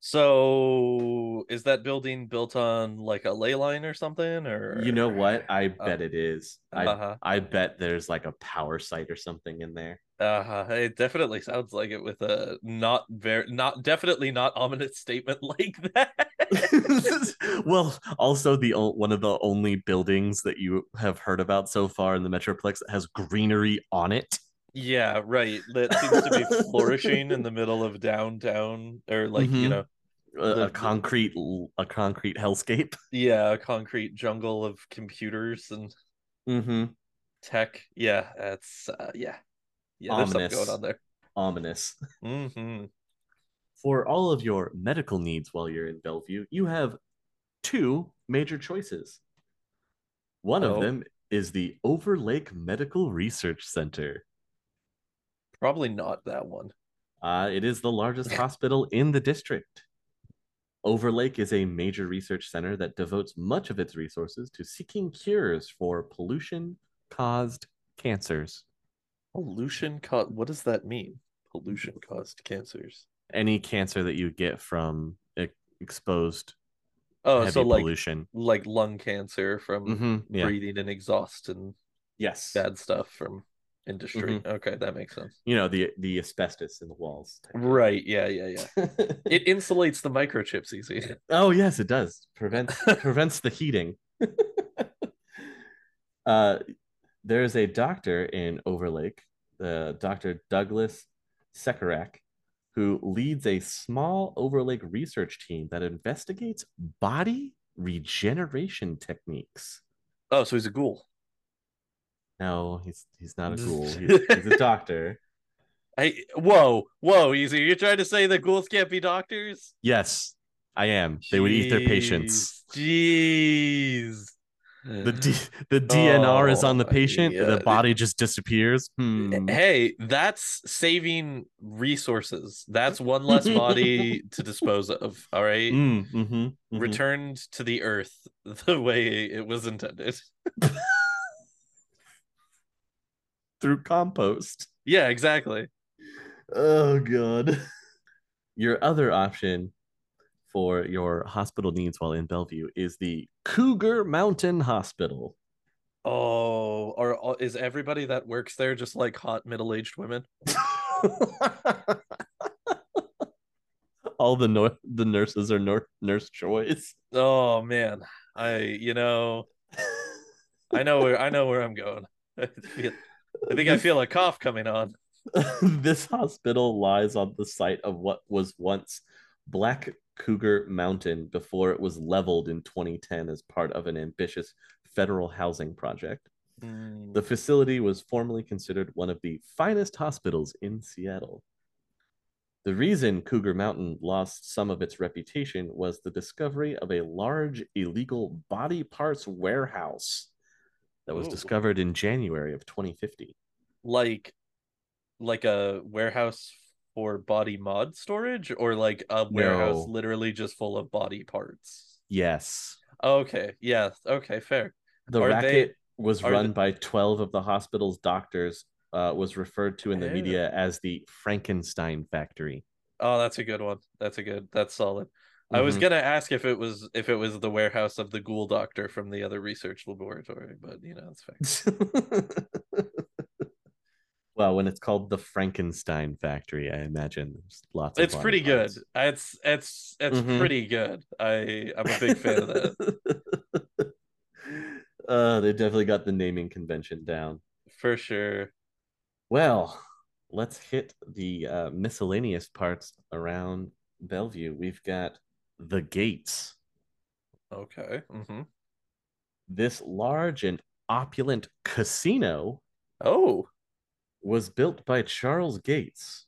So, is that building built on like a ley line or something? Or you know what? I bet uh, it is. I uh-huh. I bet there's like a power site or something in there. Uh, it definitely sounds like it with a not very not definitely not ominous statement like that. Well, also the one of the only buildings that you have heard about so far in the Metroplex that has greenery on it. Yeah, right. That seems to be flourishing in the middle of downtown, or like mm-hmm. you know, a, the, a concrete a concrete hellscape. Yeah, a concrete jungle of computers and mm-hmm. tech. Yeah, that's uh, yeah. Yeah, there's ominous, something going on there. Ominous. Mm-hmm. For all of your medical needs while you're in Bellevue, you have two major choices. One oh. of them is the Overlake Medical Research Center. Probably not that one. Uh, it is the largest hospital in the district. Overlake is a major research center that devotes much of its resources to seeking cures for pollution-caused cancers. Pollution caused. What does that mean? Pollution caused cancers. Any cancer that you get from e- exposed. Oh, heavy so like pollution, like lung cancer from mm-hmm, yeah. breathing and exhaust and yes, bad stuff from industry. Mm-hmm. Okay, that makes sense. You know the the asbestos in the walls. Right. Of. Yeah. Yeah. Yeah. It insulates the microchips easy. Oh yes, it does. Prevents prevents the heating. uh. There is a doctor in Overlake, uh, Doctor Douglas Sekarak, who leads a small Overlake research team that investigates body regeneration techniques. Oh, so he's a ghoul. No, he's he's not a ghoul. He's, he's a doctor. I whoa, whoa, easy. You're trying to say that ghouls can't be doctors? Yes, I am. Jeez, they would eat their patients. Jeez. The D- the D N R oh, is on the patient. Yeah. The body just disappears. Hmm. Hey, that's saving resources. That's one less body to dispose of. All right, mm, mm-hmm, mm-hmm. Returned to the earth the way it was intended through compost. Yeah, exactly. Oh God. Your other option for your hospital needs while in Bellevue is the Cougar Mountain Hospital. Oh, or, or is everybody that works there just like hot middle-aged women? All the no- the nurses are nor- nurse choice. Oh man, I you know, I know where I know where I'm going. I, feel, I think I feel a cough coming on. This hospital lies on the site of what was once Black Cougar Mountain before it was leveled in twenty ten as part of an ambitious federal housing project. Mm. The facility was formerly considered one of the finest hospitals in Seattle. The reason Cougar Mountain lost some of its reputation was the discovery of a large illegal body parts warehouse that was Ooh. discovered in January of twenty fifty. Like, like a warehouse for body mod storage, or like a warehouse no. literally just full of body parts? Yes. Okay. Yeah. Okay. Fair. The are racket they, was run they... by twelve of the hospital's doctors. Uh, was referred to in the yeah. media as the Frankenstein factory. Oh, that's a good one. That's a good. That's solid. Mm-hmm. I was gonna ask if it was if it was the warehouse of the ghoul doctor from the other research laboratory, but you know, it's fine. Well, when it's called the Frankenstein factory, I imagine there's lots of it's pretty parts. good. It's it's it's mm-hmm. pretty good. I I'm a big fan of that. Uh, they definitely got the naming convention down. For sure. Well, let's hit the uh, miscellaneous parts around Bellevue. We've got the Gates. Okay. Mm-hmm. This large and opulent casino. Oh. Was built by Charles Gates,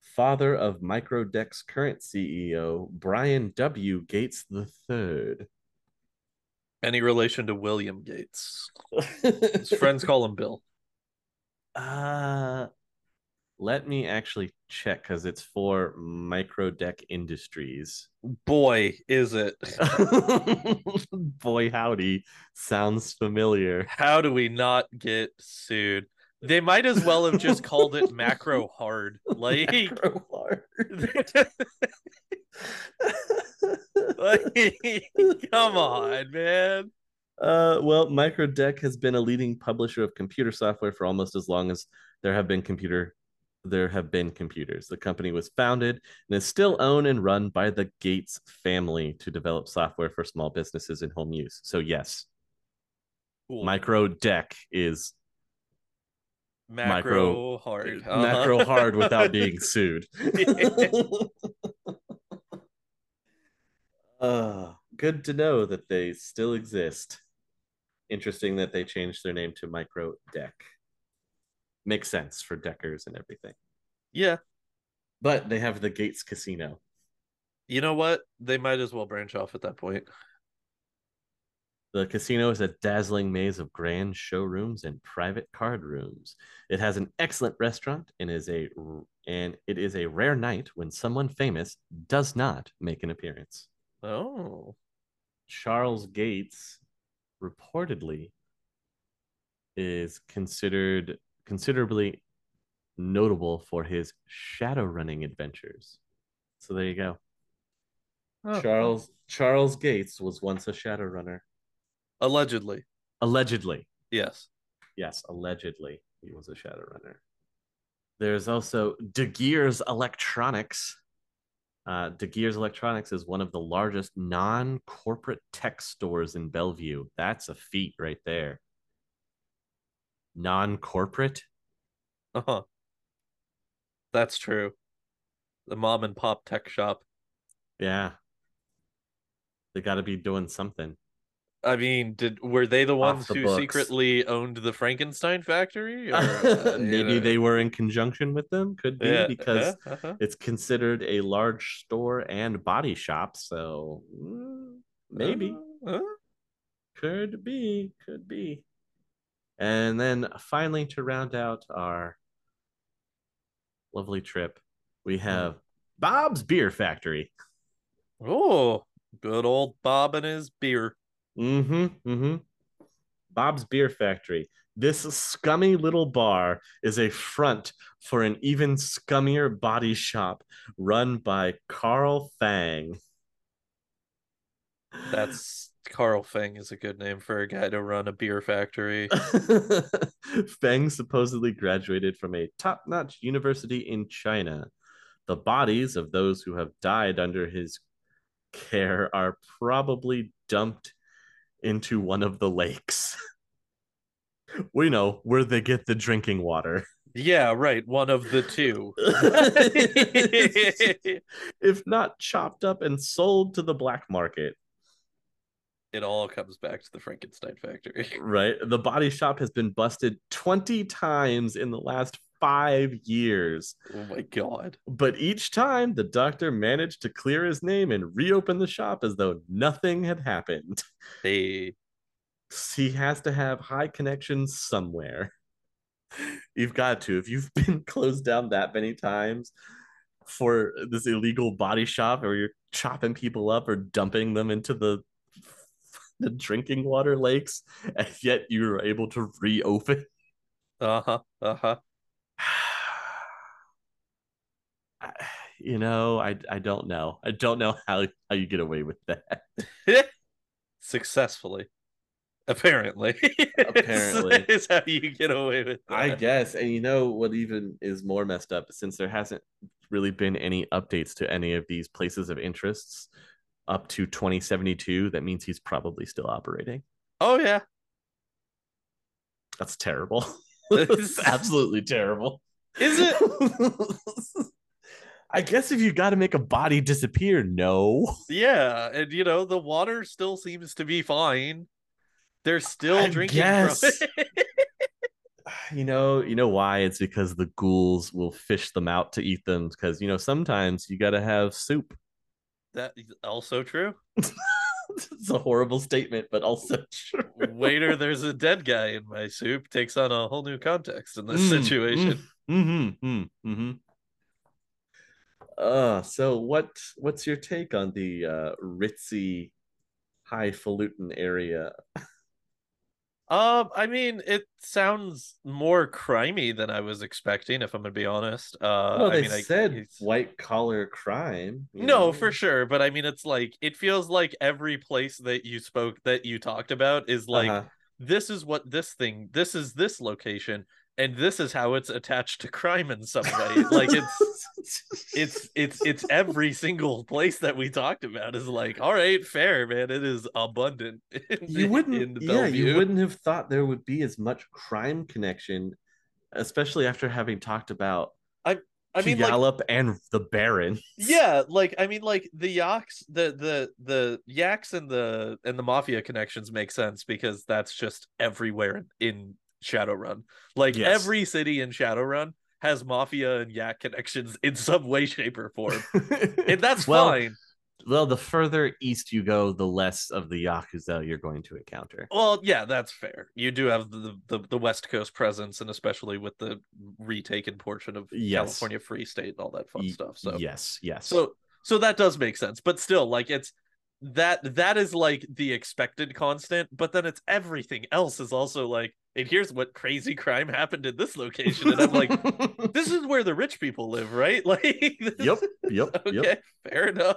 father of Microdeck's current C E O, Brian W. Gates the third. Any relation to William Gates? His friends call him Bill. Uh, let me actually check, because it's for Microdeck Industries. Boy, is it. Boy, howdy. Sounds familiar. How do we not get sued? They might as well have just called it Macro Hard. Like... Macro Hard. Like, come on, man. Uh, well, Microdeck has been a leading publisher of computer software for almost as long as there have been computer there have been computers. The company was founded and is still owned and run by the Gates family to develop software for small businesses and home use. So yes, cool. Microdeck is Macro, macro hard. Uh-huh. Macro hard without being sued. Uh, good to know that they still exist. Interesting that they changed their name to Microdeck. Makes sense for deckers and everything. Yeah. But they have the Gates Casino. You know what? They might as well branch off at that point. The casino is a dazzling maze of grand showrooms and private card rooms. It has an excellent restaurant and is a and it is a rare night when someone famous does not make an appearance. Oh. Charles Gates reportedly is considered considerably notable for his shadowrunning adventures. So there you go. Oh. Charles Charles Gates was once a shadowrunner. Allegedly. Allegedly. Yes. Yes, allegedly he was a shadowrunner. There's also De Geer's Electronics. Uh, De Geer's Electronics is one of the largest non-corporate tech stores in Bellevue. That's a feat right there. Non-corporate? Uh-huh. That's true. The mom and pop tech shop. Yeah. They got to be doing something. I mean, did were they the ones the who books. secretly owned the Frankenstein factory? Or, uh, Maybe know. they were in conjunction with them. Could be, yeah. because yeah. Uh-huh. It's considered a large store and body shop. So maybe. Uh-huh. Could be. Could be. And then finally, to round out our lovely trip, we have Bob's Beer Factory. Oh, good old Bob and his beer. Mm-hmm, mm-hmm. Bob's Beer Factory. This scummy little bar is a front for an even scummier body shop run by Carl Fang. That's Carl Fang is a good name for a guy to run a beer factory. Fang supposedly graduated from a top-notch university in China. The bodies of those who have died under his care are probably dumped into one of the lakes. We know where they get the drinking water. Yeah, right. One of the two. If not chopped up and sold to the black market. It all comes back to the Frankenstein factory. Right. The body shop has been busted twenty times in the last five years. Oh my God. But each time the doctor managed to clear his name and reopen the shop as though nothing had happened. Hey. He has to have high connections somewhere. You've got to. If you've been closed down that many times for this illegal body shop, or you're chopping people up or dumping them into the the drinking water lakes, and yet you were able to reopen. Uh-huh. Uh-huh. you know, I I don't know. I don't know how, how you get away with that. Successfully. Apparently. Apparently. Is how you get away with that. I guess. And you know what even is more messed up? Since there hasn't really been any updates to any of these places of interests up to twenty seventy-two, that means he's probably still operating. Oh, yeah. That's terrible. It's absolutely terrible. Is it? I guess if you got to make a body disappear, no. Yeah, and you know, the water still seems to be fine. They're still I drinking guess. From it. You know, you know why? It's because the ghouls will fish them out to eat them, because, you know, sometimes you got to have soup. That is also true. It's a horrible statement, but also true. Waiter, there's a dead guy in my soup takes on a whole new context in this mm, situation. Mm, mm-hmm, mm, mm-hmm. Uh, so what what's your take on the uh, ritzy, highfalutin area? Um, I mean, it sounds more crimey than I was expecting, if I'm going to be honest. Uh, well, they I mean, I, said white-collar crime. No, know? For sure. But I mean, it's like, it feels like every place that you spoke, that you talked about is like, uh-huh. This is what this thing, this is this location, and this is how it's attached to crime in some way. Like, it's, it's, it's, it's every single place that we talked about is like, all right, fair, man. It is abundant. In, you wouldn't, in yeah, you wouldn't have thought there would be as much crime connection, especially after having talked about I, I mean, Puyallup like, and the Baron. Yeah, like I mean, like the yaks, the the the yaks and the and the mafia connections make sense because that's just everywhere in Shadowrun. Like yes. Every city in Shadowrun has mafia and yak connections in some way, shape, or form. And that's well, fine. Well, the further east you go, the less of the Yakuza you're going to encounter. Well, yeah, that's fair. You do have the the, the West Coast presence, and especially with the retaken portion of yes. California Free State and all that fun y- stuff. So yes, yes. So so that does make sense. But still, like it's that that is like the expected constant, but then it's everything else is also like, and here's what crazy crime happened in this location. And I'm like, this is where the rich people live, right? Like, this... Yep, yep, okay, yep. Fair enough.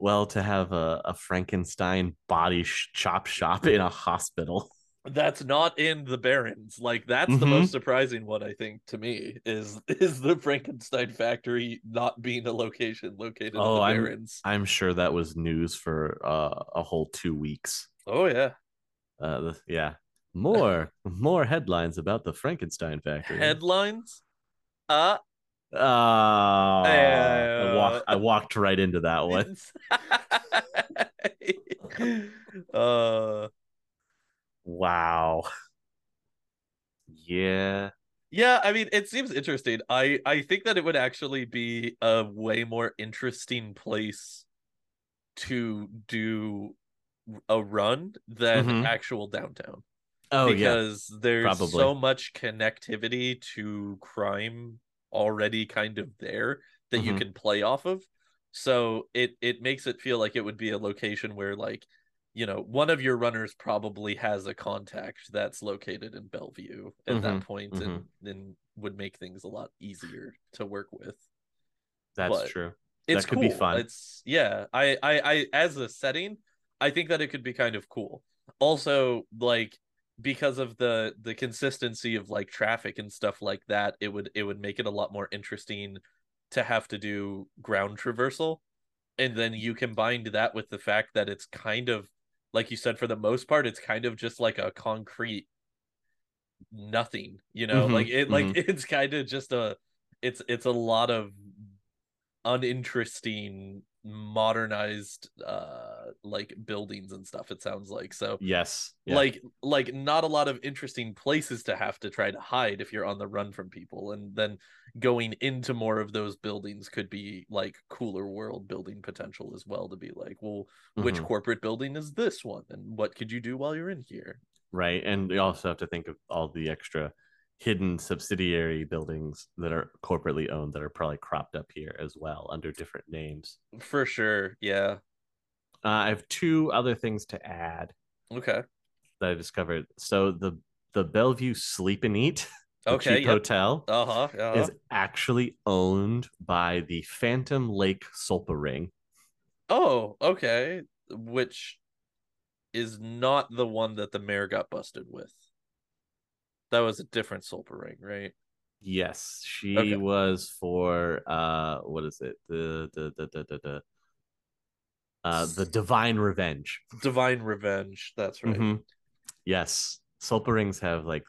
Well, to have a, a Frankenstein body sh- chop shop in a hospital. That's not in the Barrens. Like, that's mm-hmm. the most surprising one, I think, to me, is is the Frankenstein factory not being a location located oh, in the I'm, Barrens. I'm sure that was news for uh, a whole two weeks. Oh, yeah. Uh, yeah. More, more headlines about the Frankenstein factory. Headlines? Uh, uh, uh I, walk, I walked right into that one. uh, wow. Yeah. Yeah, I mean, it seems interesting. I, I think that it would actually be a way more interesting place to do a run than mm-hmm. actual downtown. Oh, because yeah. there's Probably. so much connectivity to crime already kind of there that mm-hmm. you can play off of. So it it makes it feel like it would be a location where, like, you know, one of your runners probably has a contact that's located in Bellevue at mm-hmm. that point mm-hmm. and then would make things a lot easier to work with. That's but true. It's that could cool. be fun. It's yeah. I, I I as a setting, I think that it could be kind of cool. Also, like, because of the the consistency of like traffic and stuff like that, it would it would make it a lot more interesting to have to do ground traversal. And then you combined that with the fact that it's kind of, like you said, for the most part, it's kind of just like a concrete nothing, you know, mm-hmm, like it mm-hmm. like it's kind of just a it's it's a lot of uninteresting modernized uh like buildings and stuff, it sounds like. So yes yeah. like like not a lot of interesting places to have to try to hide if you're on the run from people, and then going into more of those buildings could be like cooler world building potential as well, to be like, well, mm-hmm. which corporate building is this one, and what could you do while you're in here, right? And we also have to think of all the extra hidden subsidiary buildings that are corporately owned that are probably cropped up here as well under different names. For sure, yeah. Uh, I have two other things to add. Okay. That I discovered. So the the Bellevue Sleep and Eat. okay, cheap yep. hotel uh-huh, uh-huh. is actually owned by the Phantom Lake Sulpa Ring. Oh, okay. Which is not the one that the mayor got busted with. That was a different Sulpa Ring, right? Yes, she okay. was for uh, what is it? The the the the the, the uh the Divine Revenge. Divine Revenge. That's right. Mm-hmm. Yes, Sulpa Rings have like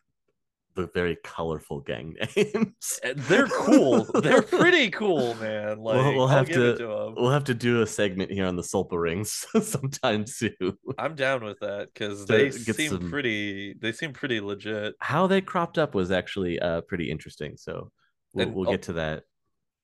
the very colorful gang names. They're cool. They're pretty cool, man. Like we'll, we'll have to, to we'll have to do a segment here on the Sulpa Rings sometime soon. I'm down with that because they seem some... pretty. They seem pretty legit. How they cropped up was actually uh pretty interesting. So we'll, and, we'll get to that.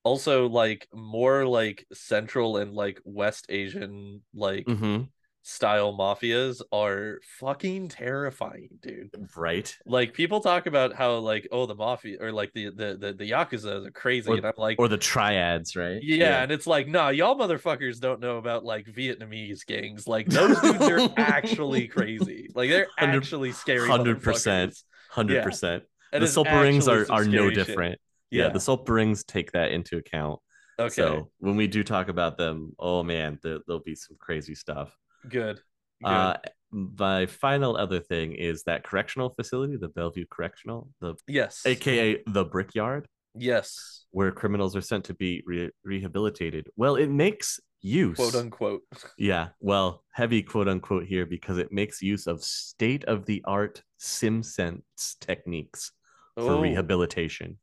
Also, like more like Central and like West Asian like mm-hmm. style mafias are fucking terrifying, dude. Right? Like people talk about how like, oh, the mafia or like the the the, the yakuza are crazy, or, and I'm like, or the triads, right? Yeah, yeah, and it's like, nah, y'all motherfuckers don't know about like Vietnamese gangs. Like those dudes are actually crazy. Like they're actually scary. Hundred percent, hundred percent. The Sulpa Rings are are no different. Shit. Yeah, yeah, the Sulpa Rings take that into account. Okay. So when we do talk about them, oh man, there, there'll be some crazy stuff. Good. Good. Uh, my final other thing is that correctional facility, the Bellevue Correctional, the yes, aka the Brickyard. Yes, where criminals are sent to be re- rehabilitated. Well, it makes use, quote unquote. Yeah, well, heavy quote unquote here because it makes use of state of the art SimSense techniques for oh. rehabilitation.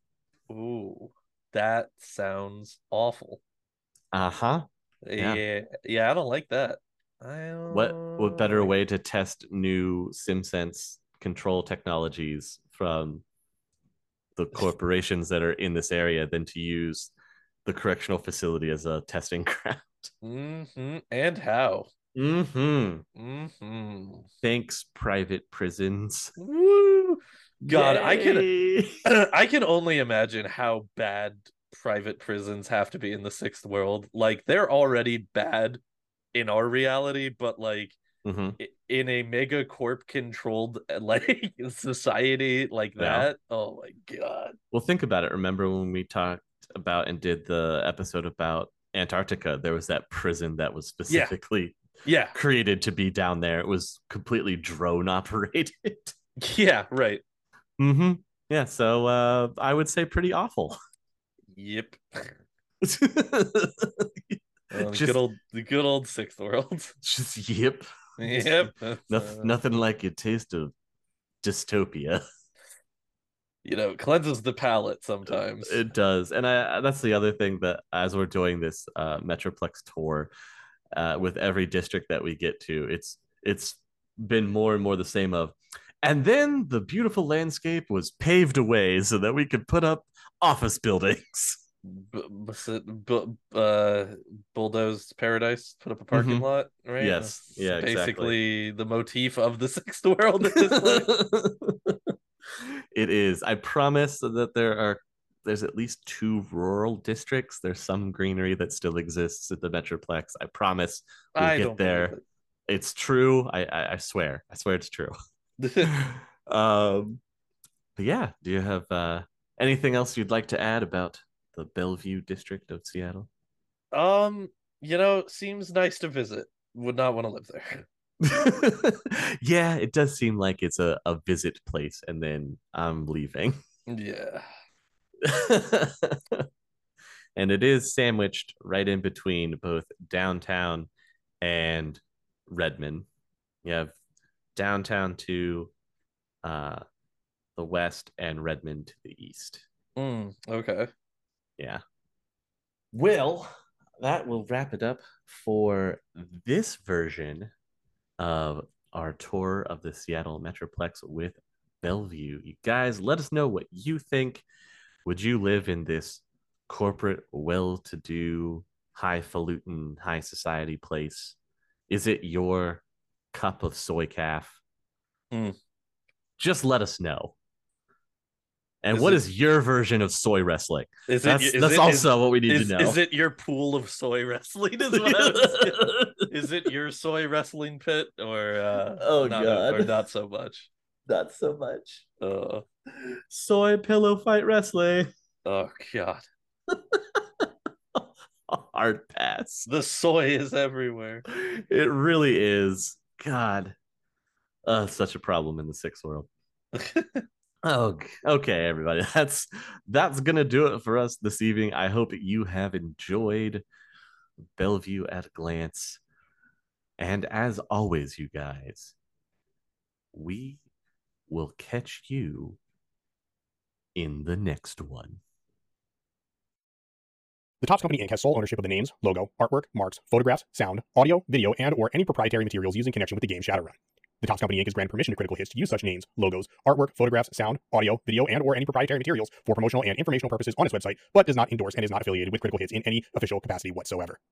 Ooh, that sounds awful. Uh-huh. Yeah. yeah. Yeah, I don't like that. I don't... What what better way to test new SimSense control technologies from the corporations that are in this area than to use the correctional facility as a testing ground? Mm-hmm. And how? Mm-hmm. Mm-hmm. Thanks, private prisons. Woo! God, yay. I can I can only imagine how bad private prisons have to be in the sixth world. Like they're already bad in our reality, but like mm-hmm. in a mega corp controlled like society like that. Yeah. Oh my God. Well, think about it. Remember when we talked about and did the episode about Antarctica? There was that prison that was specifically yeah. Yeah. created to be down there. It was completely drone operated. Yeah, right. Mm-hmm. Yeah, so uh, I would say pretty awful. Yep. uh, just, good old, the good old sixth world. Just yep. Yep. nothing, uh, nothing like a taste of dystopia. You know, cleanses the palate sometimes. It does, and I, that's the other thing that as we're doing this uh, Metroplex tour, uh, with every district that we get to, it's it's been more and more the same of. And then the beautiful landscape was paved away so that we could put up office buildings. B- b- uh, bulldozed paradise, put up a parking mm-hmm. lot, right? Yes. That's yeah, basically exactly. The motif of the sixth world at this point. It is. I promise that there are there's at least two rural districts. There's some greenery that still exists at the Metroplex. I promise we'll I get there. It. It's true. I, I I swear. I swear it's true. um but yeah, do you have uh anything else you'd like to add about the Bellevue district of Seattle? Um you know, seems nice to visit, would not want to live there. Yeah, it does seem like it's a, a visit place and then I'm leaving. Yeah. And it is sandwiched right in between both downtown and Redmond. You have downtown to uh the west and Redmond to the east. Mm, okay. Yeah. Well, that will wrap it up for this version of our tour of the Seattle Metroplex with Bellevue. You guys, let us know what you think. Would you live in this corporate, well-to-do, highfalutin, high society place? Is it your cup of soy calf? Mm. Just let us know. And is what it, is your version of soy wrestling? Is that's it, is that's it, also is, what we need is, to know. Is it your pool of soy wrestling? Is, what I was is it your soy wrestling pit, or uh, oh not, god, or not so much? Not so much. Uh, Soy pillow fight wrestling. Oh, God. Hard pass. The soy is everywhere. It really is. God. Uh, such a problem in the sixth world. Oh, okay, everybody. That's that's gonna do it for us this evening. I hope you have enjoyed Bellevue at a glance. And as always, you guys, we will catch you in the next one. The Topps Company, Incorporated has sole ownership of the names, logo, artwork, marks, photographs, sound, audio, video, and or any proprietary materials used in connection with the game Shadowrun. The Topps Company, Incorporated is granted permission to Critical Hits to use such names, logos, artwork, photographs, sound, audio, video, and or any proprietary materials for promotional and informational purposes on its website, but does not endorse and is not affiliated with Critical Hits in any official capacity whatsoever.